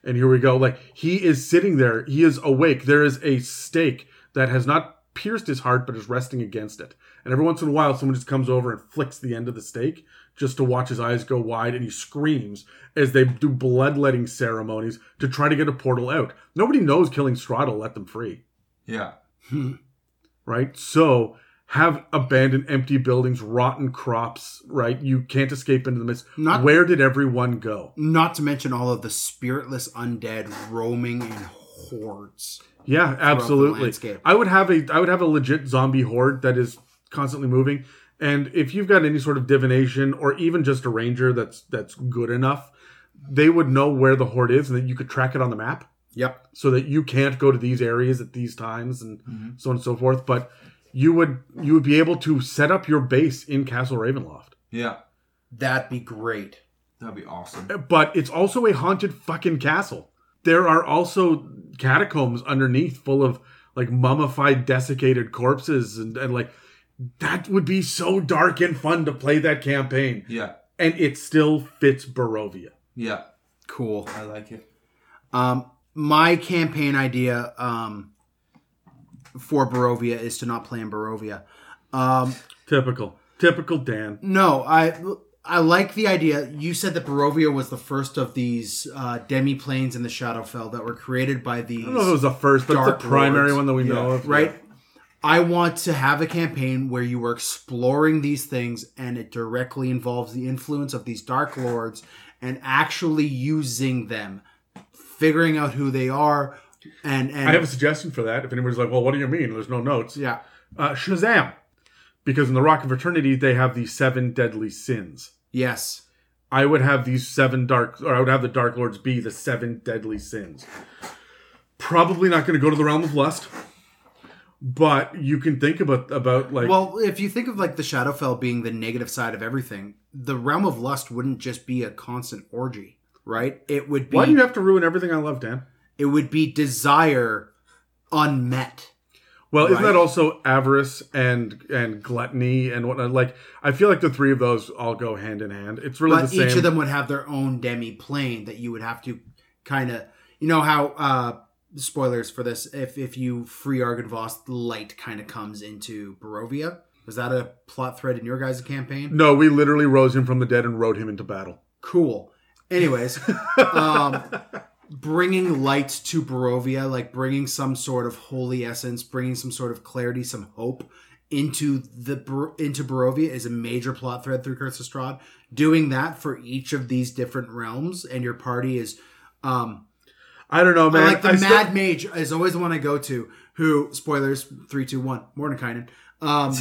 and here we go, like, he is sitting there, he is awake, there is a stake that has not pierced his heart but is resting against it, and every once in a while someone just comes over and flicks the end of the stake just to watch his eyes go wide, and he screams as they do bloodletting ceremonies to try to get a portal out. Nobody knows killing Strahd will let them free. Yeah. Hmm. Right? So have abandoned empty buildings, rotten crops, right? You can't escape into the mist. Not, Where did everyone go? Not to mention all of the spiritless undead roaming in hordes. Yeah, absolutely. I would have a I would have a legit zombie horde that is constantly moving. And if you've got any sort of divination or even just a ranger that's that's good enough, they would know where the horde is and that you could track it on the map. Yep. So that you can't go to these areas at these times and mm-hmm. so on and so forth. But you would you would be able to set up your base in Castle Ravenloft. Yeah. That'd be great. That'd be awesome. But it's also a haunted fucking castle. There are also catacombs underneath full of like mummified, desiccated corpses. And, and like, that would be so dark and fun to play that campaign. Yeah. And it still fits Barovia. Yeah. Cool. I like it. Um, my campaign idea um, for Barovia is to not play in Barovia. Um, Typical. Typical Dan. No, I... I like the idea. You said that Barovia was the first of these uh, demi-planes in the Shadowfell that were created by these... I don't know if it was the first, but it's the primary lords. One that we yeah. know of. Right? Yeah. I want to have a campaign where you were exploring these things and it directly involves the influence of these Dark Lords and actually using them, figuring out who they are. And, and I have a suggestion for that. If anybody's like, well, what do you mean? There's no notes. Yeah. Uh, Shazam! Because in the Rock of Eternity, they have the seven deadly sins. Yes. I would have these seven dark, or I would have the Dark Lords be the seven deadly sins. Probably not going to go to the realm of lust. But you can think about, about like... Well, if you think of like the Shadowfell being the negative side of everything, the Realm of Lust wouldn't just be a constant orgy, right? It would be... Why do you have to ruin everything I love, Dan? It would be desire unmet. Well, right? Isn't that also avarice and and gluttony and whatnot? Like, I feel like the three of those all go hand in hand. It's really but the same. But each of them would have their own demi-plane that you would have to kind of... You know how... Uh, spoilers for this, if if you free Argynvost, light kind of comes into Barovia. Was that a plot thread in your guys' campaign? No, we literally rose him from the dead and rode him into battle. Cool. Anyways, um, bringing light to Barovia, like bringing some sort of holy essence, bringing some sort of clarity, some hope into the into Barovia is a major plot thread through Curse of Strahd. Doing that for each of these different realms and your party is... Um, I don't know, man. I like the I Mad still... Mage is always the one I go to. Who, spoilers, three, two, one, Mordenkainen. Um,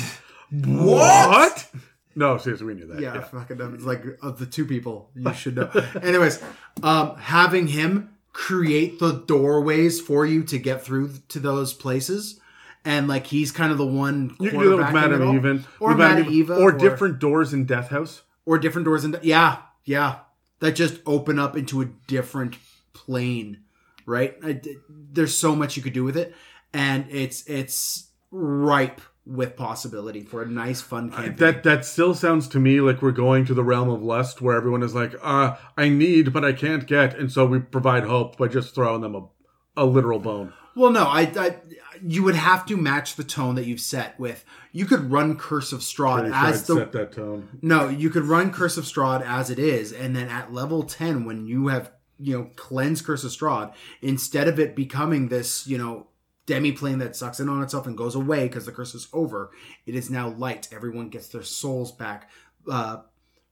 what? No, seriously, we knew that. Yeah, yeah. fucking dumb. It's like of the two people you should know. Anyways, um, having him create the doorways for you to get through to those places, and like he's kind of the one. You can do that with Madame Even, or Madame Eva, or, or different doors in Death House, or different doors in yeah, yeah, that just open up into a different plane. Right? I, there's so much you could do with it. And it's it's ripe with possibility for a nice, fun campaign. I, that, that still sounds to me like we're going to the Realm of Lust where everyone is like, uh, I need, but I can't get. And so we provide hope by just throwing them a, a literal bone. Well, no. I, I You would have to match the tone that you've set with... You could run Curse of Strahd as the... set that tone. No, you could run Curse of Strahd as it is. And then at level ten, when you have... you know, cleanse Curse of Strahd, instead of it becoming this, you know, demi-plane that sucks in on itself and goes away because the curse is over, it is now light. Everyone gets their souls back. Uh,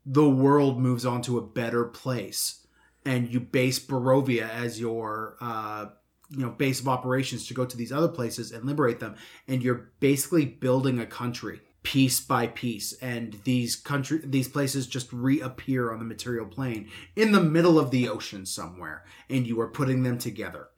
the world moves on to a better place. And you base Barovia as your, uh, you know, base of operations to go to these other places and liberate them. And you're basically building a country piece by piece, and these country these places just reappear on the material plane in the middle of the ocean somewhere, and you are putting them together.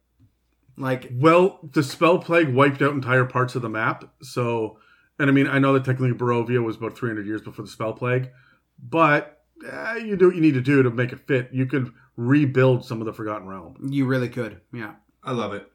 Like, well, the spell plague wiped out entire parts of the map, so, and I mean, I know that technically Barovia was about three hundred years before the spell plague, but eh, you do what you need to do to make it fit. You could rebuild some of the Forgotten Realm. You really could. Yeah, I love it.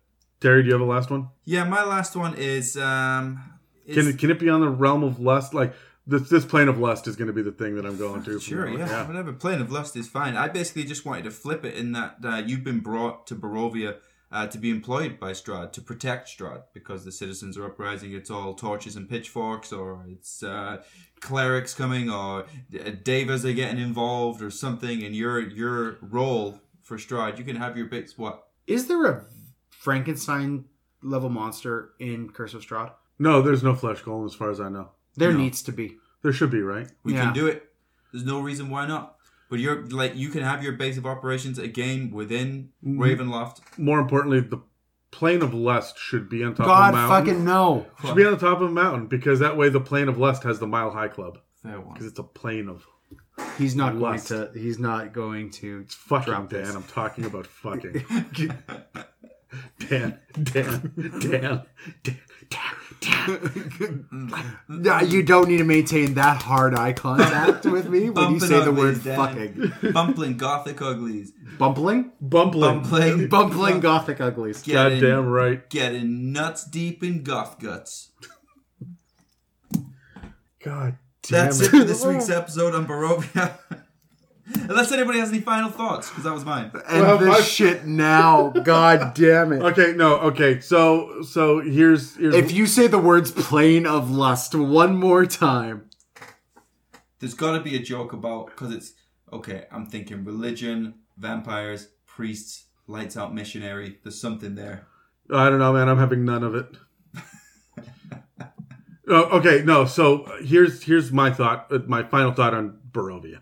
Terry, do you have a last one? Yeah, my last one is um Is, can it can it be on the Realm of Lust? Like this this plane of lust is going to be the thing that I'm going to. Sure, yeah, yeah, whatever. Plane of lust is fine. I basically just wanted to flip it in that uh, you've been brought to Barovia uh, to be employed by Strahd to protect Strahd because the citizens are uprising. It's all torches and pitchforks, or it's uh, clerics coming, or uh, devas are getting involved, or something. And your your role for Strahd, you can have your bits. What is there a Frankenstein level monster in Curse of Strahd? No, there's no flesh golem as far as I know. There no. needs to be. There should be, right? We yeah. can do it. There's no reason why not. But you're like you can have your base of operations again within Ravenloft. More importantly, the plane of lust should be on top God of a mountain. God fucking no. It should be on the top of a mountain because that way the plane of lust has the Mile High Club. Fair one. Because it's a plane of He's not lust. going to he's not going to it's fucking Dan. I'm talking about fucking Dan, Dan, Dan, Dan, Dan, Dan. You don't need to maintain that hard eye contact with me when Bumpin' you say the word Dan. Fucking. Bumpling gothic uglies. Bumpling? Bumpling. Bumpling, Bumpling gothic uglies. Get God in, damn right. Getting nuts deep in goth guts. God damn That's it. That's it for this week's episode on Barovia. Unless anybody has any final thoughts, because that was mine. And well, this I... shit now, god damn it. Okay, no, okay. So, so here's, here's if you say the words "plane of lust" one more time, there's got to be a joke about because it's okay. I'm thinking religion, vampires, priests, lights out missionary. There's something there. I don't know, man. I'm having none of it. oh, okay, no. So here's here's my thought, my final thought on Barovia.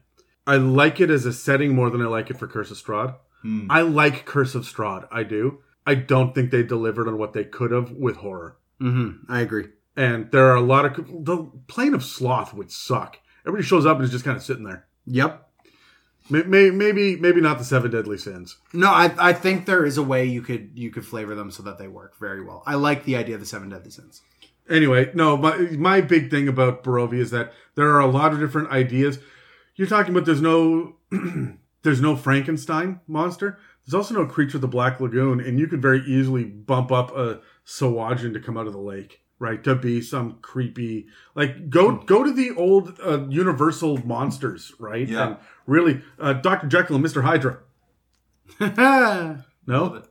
I like it as a setting more than I like it for Curse of Strahd. Mm. I like Curse of Strahd. I do. I don't think they delivered on what they could have with horror. Mm-hmm. I agree. And there are a lot of... The Plane of Sloth would suck. Everybody shows up and is just kind of sitting there. Yep. Maybe maybe, maybe not the Seven Deadly Sins. No, I, I think there is a way you could you could flavor them so that they work very well. I like the idea of the Seven Deadly Sins. Anyway, no, my, my big thing about Barovia is that there are a lot of different ideas. You're talking about there's no there's no Frankenstein monster. There's also no creature of the Black Lagoon, and you could very easily bump up a Sawajin to come out of the lake, right? To be some creepy, like go go to the old uh, Universal monsters, right? Yeah. And really, uh, Doctor Jekyll and Mister Hydra. No.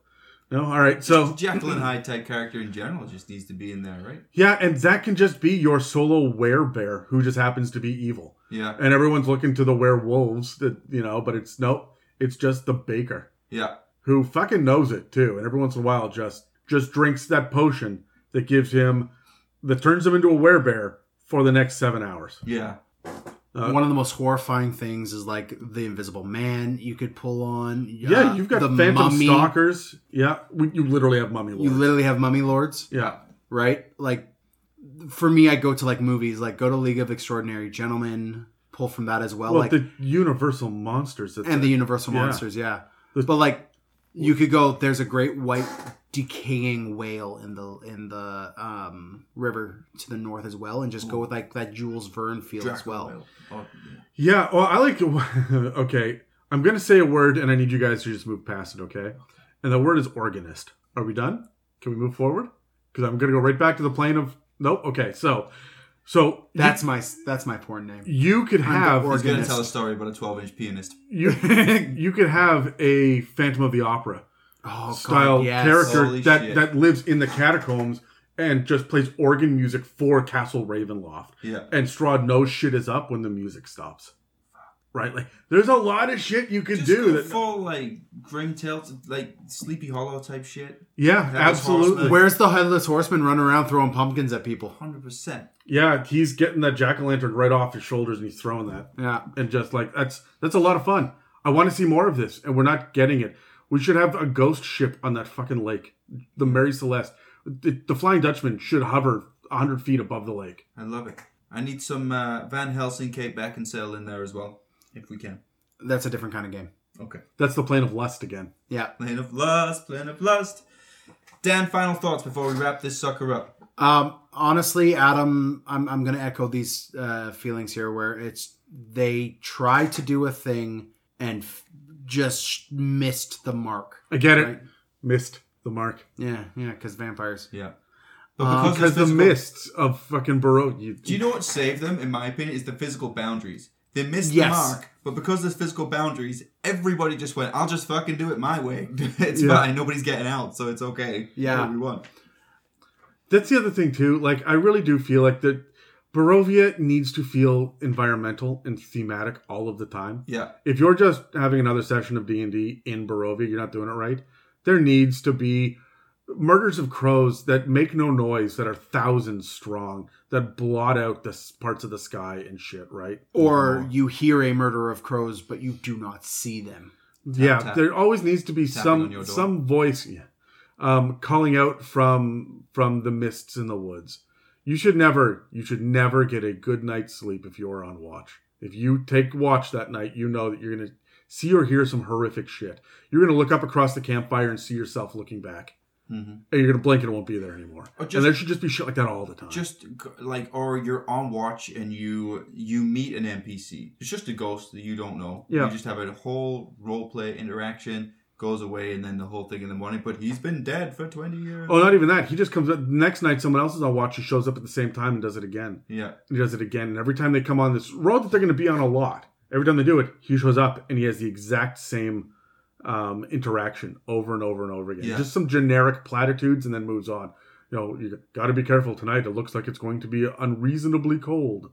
No, all right. So Jekyll and Hyde type character in general just needs to be in there, right? Yeah, and that can just be your solo were-bear who just happens to be evil. Yeah, and everyone's looking to the werewolves, that you know, but it's nope, it's just the baker. Yeah, who fucking knows it too, and every once in a while just just drinks that potion that gives him that turns him into a were-bear for the next seven hours. Yeah. Uh, One of the most horrifying things is like the Invisible Man you could pull on. Uh, yeah, you've got the Phantom mummy. Stalkers. Yeah, we, you literally have Mummy Lords. You literally have Mummy Lords. Yeah. Right? Like, for me, I go to like movies, like go to League of Extraordinary Gentlemen, pull from that as well. Well, like the Universal Monsters. And that. The Universal yeah. Monsters, yeah. There's, but like, you could go, there's a great white decaying whale in the in the um, river to the north as well, and just Ooh. Go with like that Jules Verne feel Dracula as well. Oh, yeah. yeah, well, I like. Okay, I'm gonna say a word, and I need you guys to just move past it. Okay, and the word is organist. Are we done? Can we move forward? Because I'm gonna go right back to the plane of nope. Okay, so so that's you, my that's my porn name. You could have. He's gonna tell a story about a twelve inch pianist. You you could have a Phantom of the Opera. Oh, style God, yes. character Holy that shit. that lives in the catacombs and just plays organ music for Castle Ravenloft. Yeah, and Strahd knows shit is up when the music stops. Right, like there's a lot of shit you could just do. That, full like Grimtail, like Sleepy Hollow type shit. Yeah, Headless absolutely. Horseman. Where's the Headless Horseman running around throwing pumpkins at people? one hundred percent. Yeah, he's getting that jack o' lantern right off his shoulders and he's throwing that. Yeah, and just like that's that's a lot of fun. I want to see more of this, and we're not getting it. We should have a ghost ship on that fucking lake. The Mary Celeste. The, the Flying Dutchman should hover one hundred feet above the lake. I love it. I need some uh, Van Helsing Kate Beckinsale in there as well, if we can. That's a different kind of game. Okay. That's the Plane of Lust again. Yeah. Plane of Lust, Plane of Lust. Dan, final thoughts before we wrap this sucker up. Um, honestly, Adam, I'm, I'm going to echo these uh, feelings here where it's they try to do a thing and... F- just missed the mark. I get right? it. Missed the mark. Yeah, yeah, because vampires. Yeah. But because um, the mists of fucking Barovia. You, Do you know what saved them, in my opinion, is the physical boundaries. They missed yes. the mark, but because there's physical boundaries, everybody just went, I'll just fucking do it my way. It's yeah. fine. Nobody's getting out, so it's okay. Yeah. We want. That's the other thing, too. Like, I really do feel like that Barovia needs to feel environmental and thematic all of the time. Yeah. If you're just having another session of D and D in Barovia, you're not doing it right. There needs to be murders of crows that make no noise, that are thousands strong, that blot out the parts of the sky and shit, right? Or you hear a murder of crows, but you do not see them. Tap, yeah, tap. There always needs to be Tapping some some voice yeah, um, calling out from from the mists in the woods. You should never, you should never get a good night's sleep if you're on watch. If you take watch that night, you know that you're going to see or hear some horrific shit. You're going to look up across the campfire and see yourself looking back. Mm-hmm. And you're going to blink and it won't be there anymore. Just, and there should just be shit like that all the time. Just like, or you're on watch and you you meet an N P C. It's just a ghost that you don't know. Yeah. You just have a whole role play interaction. Goes away and then the whole thing in the morning, but he's been dead for twenty years. Oh, not even that. He just comes up. Next night, someone else is on watch who shows up at the same time and does it again. Yeah. He does it again. And every time they come on this road that they're going to be on a lot, every time they do it, he shows up and he has the exact same um, interaction over and over and over again. Yeah. Just some generic platitudes and then moves on. You know, you got to be careful tonight. It looks like it's going to be unreasonably cold.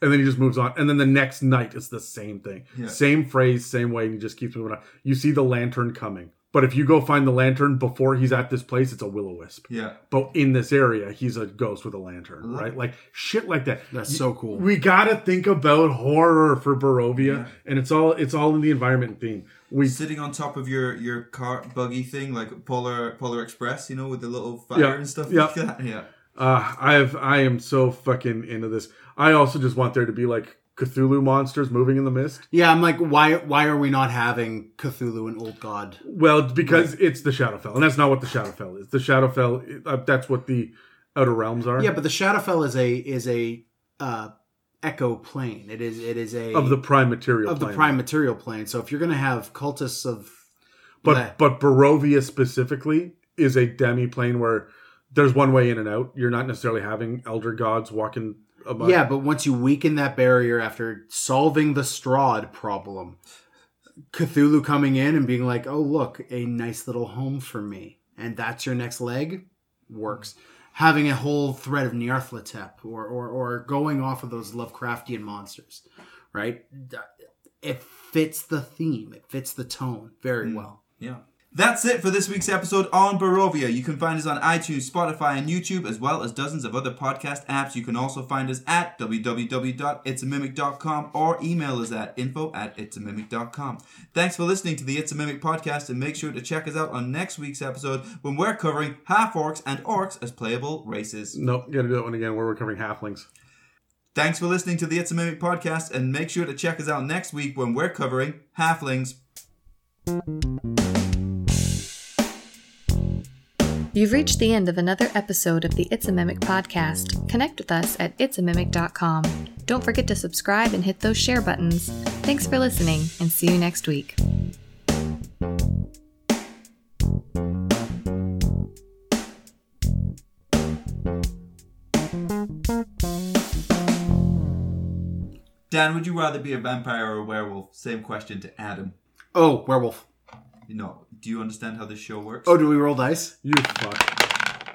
And then he just moves on. And then the next night it's the same thing. Yeah. Same phrase, same way, and he just keeps moving on. You see the lantern coming. But if you go find the lantern before he's at this place, it's a will-o-wisp. Yeah. But in this area, he's a ghost with a lantern, right? Like, shit like that. That's you, so cool. We gotta think about horror for Barovia. Yeah. And it's all it's all in the environment theme. We Sitting on top of your, your car buggy thing, like Polar Polar Express, you know, with the little fire yeah. and stuff yeah. like that. Yeah. Uh, I've I am so fucking into this. I also just want there to be like Cthulhu monsters moving in the mist. Yeah, I'm like, why why are we not having Cthulhu and Old God? Well, because right. it's the Shadowfell, and that's not what the Shadowfell is. The Shadowfell, uh, that's what the Outer Realms are. Yeah, but the Shadowfell is a is a uh, echo plane. It is it is a of the Prime Material of plane. the Prime Material Plane. So if you're going to have cultists of, but bleh. but Barovia specifically is a demi-plane where there's one way in and out. You're not necessarily having elder gods walking. Among. Yeah, but once you weaken that barrier after solving the Strahd problem, Cthulhu coming in and being like, "Oh look, a nice little home for me," and that's your next leg. Works. Having a whole thread of Nyarlathotep or, or or going off of those Lovecraftian monsters, right? It fits the theme. It fits the tone very mm. well. Yeah. That's it for this week's episode on Barovia. You can find us on iTunes, Spotify, and YouTube, as well as dozens of other podcast apps. You can also find us at w w w dot its a mimic dot com or email us at info at its a mimic dot com. Thanks for listening to the It's a Mimic podcast, and make sure to check us out on next week's episode when we're covering half-orcs and orcs as playable races. Nope, gotta do that one again where we're covering halflings. Thanks for listening to the It's a Mimic podcast, and make sure to check us out next week when we're covering halflings. You've reached the end of another episode of the It's a Mimic podcast. Connect with us at its a mimic dot com. Don't forget to subscribe and hit those share buttons. Thanks for listening, and see you next week. Dan, would you rather be a vampire or a werewolf? Same question to Adam. Oh, werewolf. No. Do you understand how this show works? Oh, do we roll dice? You fuck.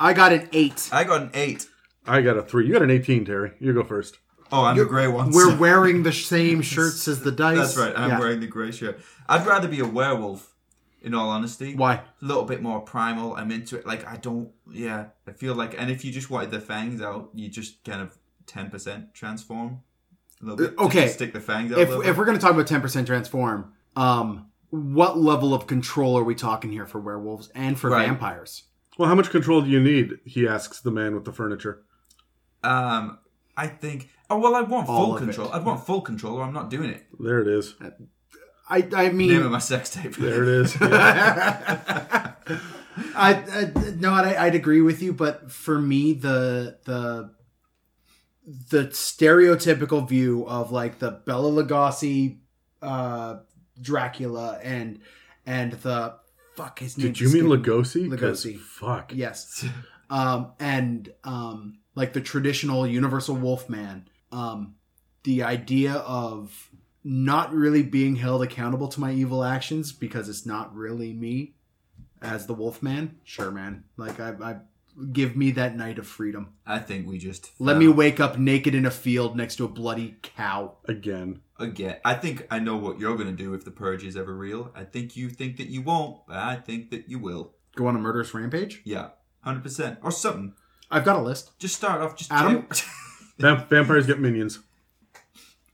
I got an eight. I got an eight. I got a three. You got an eighteen, Terry. You go first. Oh, I'm You're, the gray one. We're wearing the same shirts as the dice. That's right. I'm yeah. wearing the gray shirt. I'd rather be a werewolf, in all honesty. Why? A little bit more primal. I'm into it. Like, I don't... Yeah. I feel like... And if you just wanted the fangs out, you just kind of ten percent transform. A little bit. Okay. Just stick the fangs out. If, if we're going to talk about ten percent transform... um. What level of control are we talking here for werewolves and for right. vampires? Well, how much control do you need? He asks the man with the furniture. Um, I think... Oh, well, I'd want All full control. It. I'd want full control or I'm not doing it. There it is. I I mean... Name of my sex tape. There it is. Yeah. I, I No, I'd, I'd agree with you, but for me, the the... The stereotypical view of, like, the Bela Lugosi... Uh, Dracula and and the fuck his name. Did you mean Lugosi? Lugosi. Fuck. Yes. Um, and um, like the traditional Universal Wolfman. Um, the idea of not really being held accountable to my evil actions because it's not really me as the Wolfman. Sure, man. Like I, I give me that night of freedom. I think we just let fell. me wake up naked in a field next to a bloody cow again. Again, I think I know what you're going to do if the purge is ever real. I think you think that you won't, but I think that you will. Go on a murderous rampage? Yeah, one hundred percent. Or something. I've got a list. Just start off. Just Adam? Vamp- vampires get minions.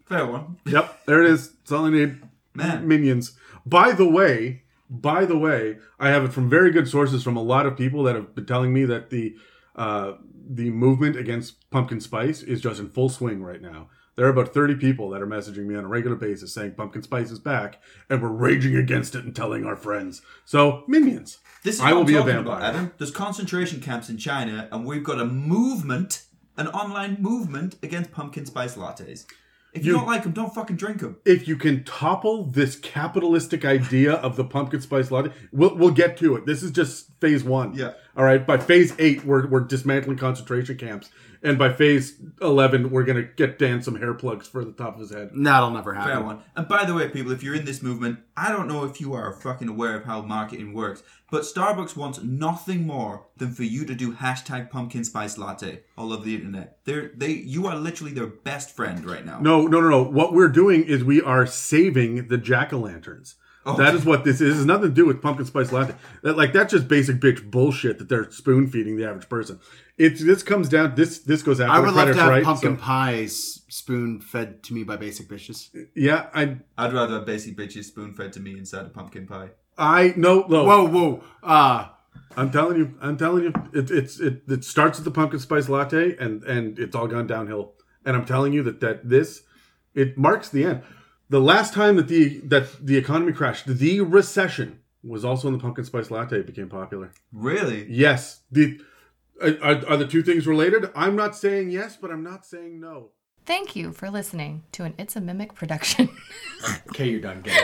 Fair one. Yep, there it is. That's all I need. Man. Minions. By the way, by the way, I have it from very good sources from a lot of people that have been telling me that the uh, the movement against pumpkin spice is just in full swing right now. There are about thirty people that are messaging me on a regular basis saying pumpkin spice is back, and we're raging against it and telling our friends. So, minions. This is I what will I'm be a vampire. About, Adam. There's concentration camps in China, and we've got a movement, an online movement against pumpkin spice lattes. If you, you don't like them, don't fucking drink them. If you can topple this capitalistic idea of the pumpkin spice latte, we'll, we'll get to it. This is just phase one. Yeah. All right. By phase eight, we're we're dismantling concentration camps. And by phase eleven, we're going to get Dan some hair plugs for the top of his head. That'll never happen. Fair one. And by the way, people, if you're in this movement, I don't know if you are fucking aware of how marketing works, but Starbucks wants nothing more than for you to do hashtag pumpkin spice latte all over the internet. They're, they, you are literally their best friend right now. No, no, no, no. What we're doing is we are saving the jack-o'-lanterns. Oh. That is what this is. It has nothing to do with pumpkin spice latte. That, like, that's just basic bitch bullshit that they're spoon feeding the average person. It's this comes down. This this goes after. I would love to have right, pumpkin so. pies spoon fed to me by basic bitches. Yeah, I. I'd rather have basic bitches spoon fed to me inside a pumpkin pie. I no no. Whoa whoa. Uh I'm telling you. I'm telling you. It it's it, it starts with the pumpkin spice latte and and it's all gone downhill. And I'm telling you that that this it marks the end. The last time that the that the economy crashed, the recession was also when the pumpkin spice latte became popular. Really? Yes. The Are, are the two things related? I'm not saying yes, but I'm not saying no. Thank you for listening to an It's a Mimic production. Okay, you're done, Gary.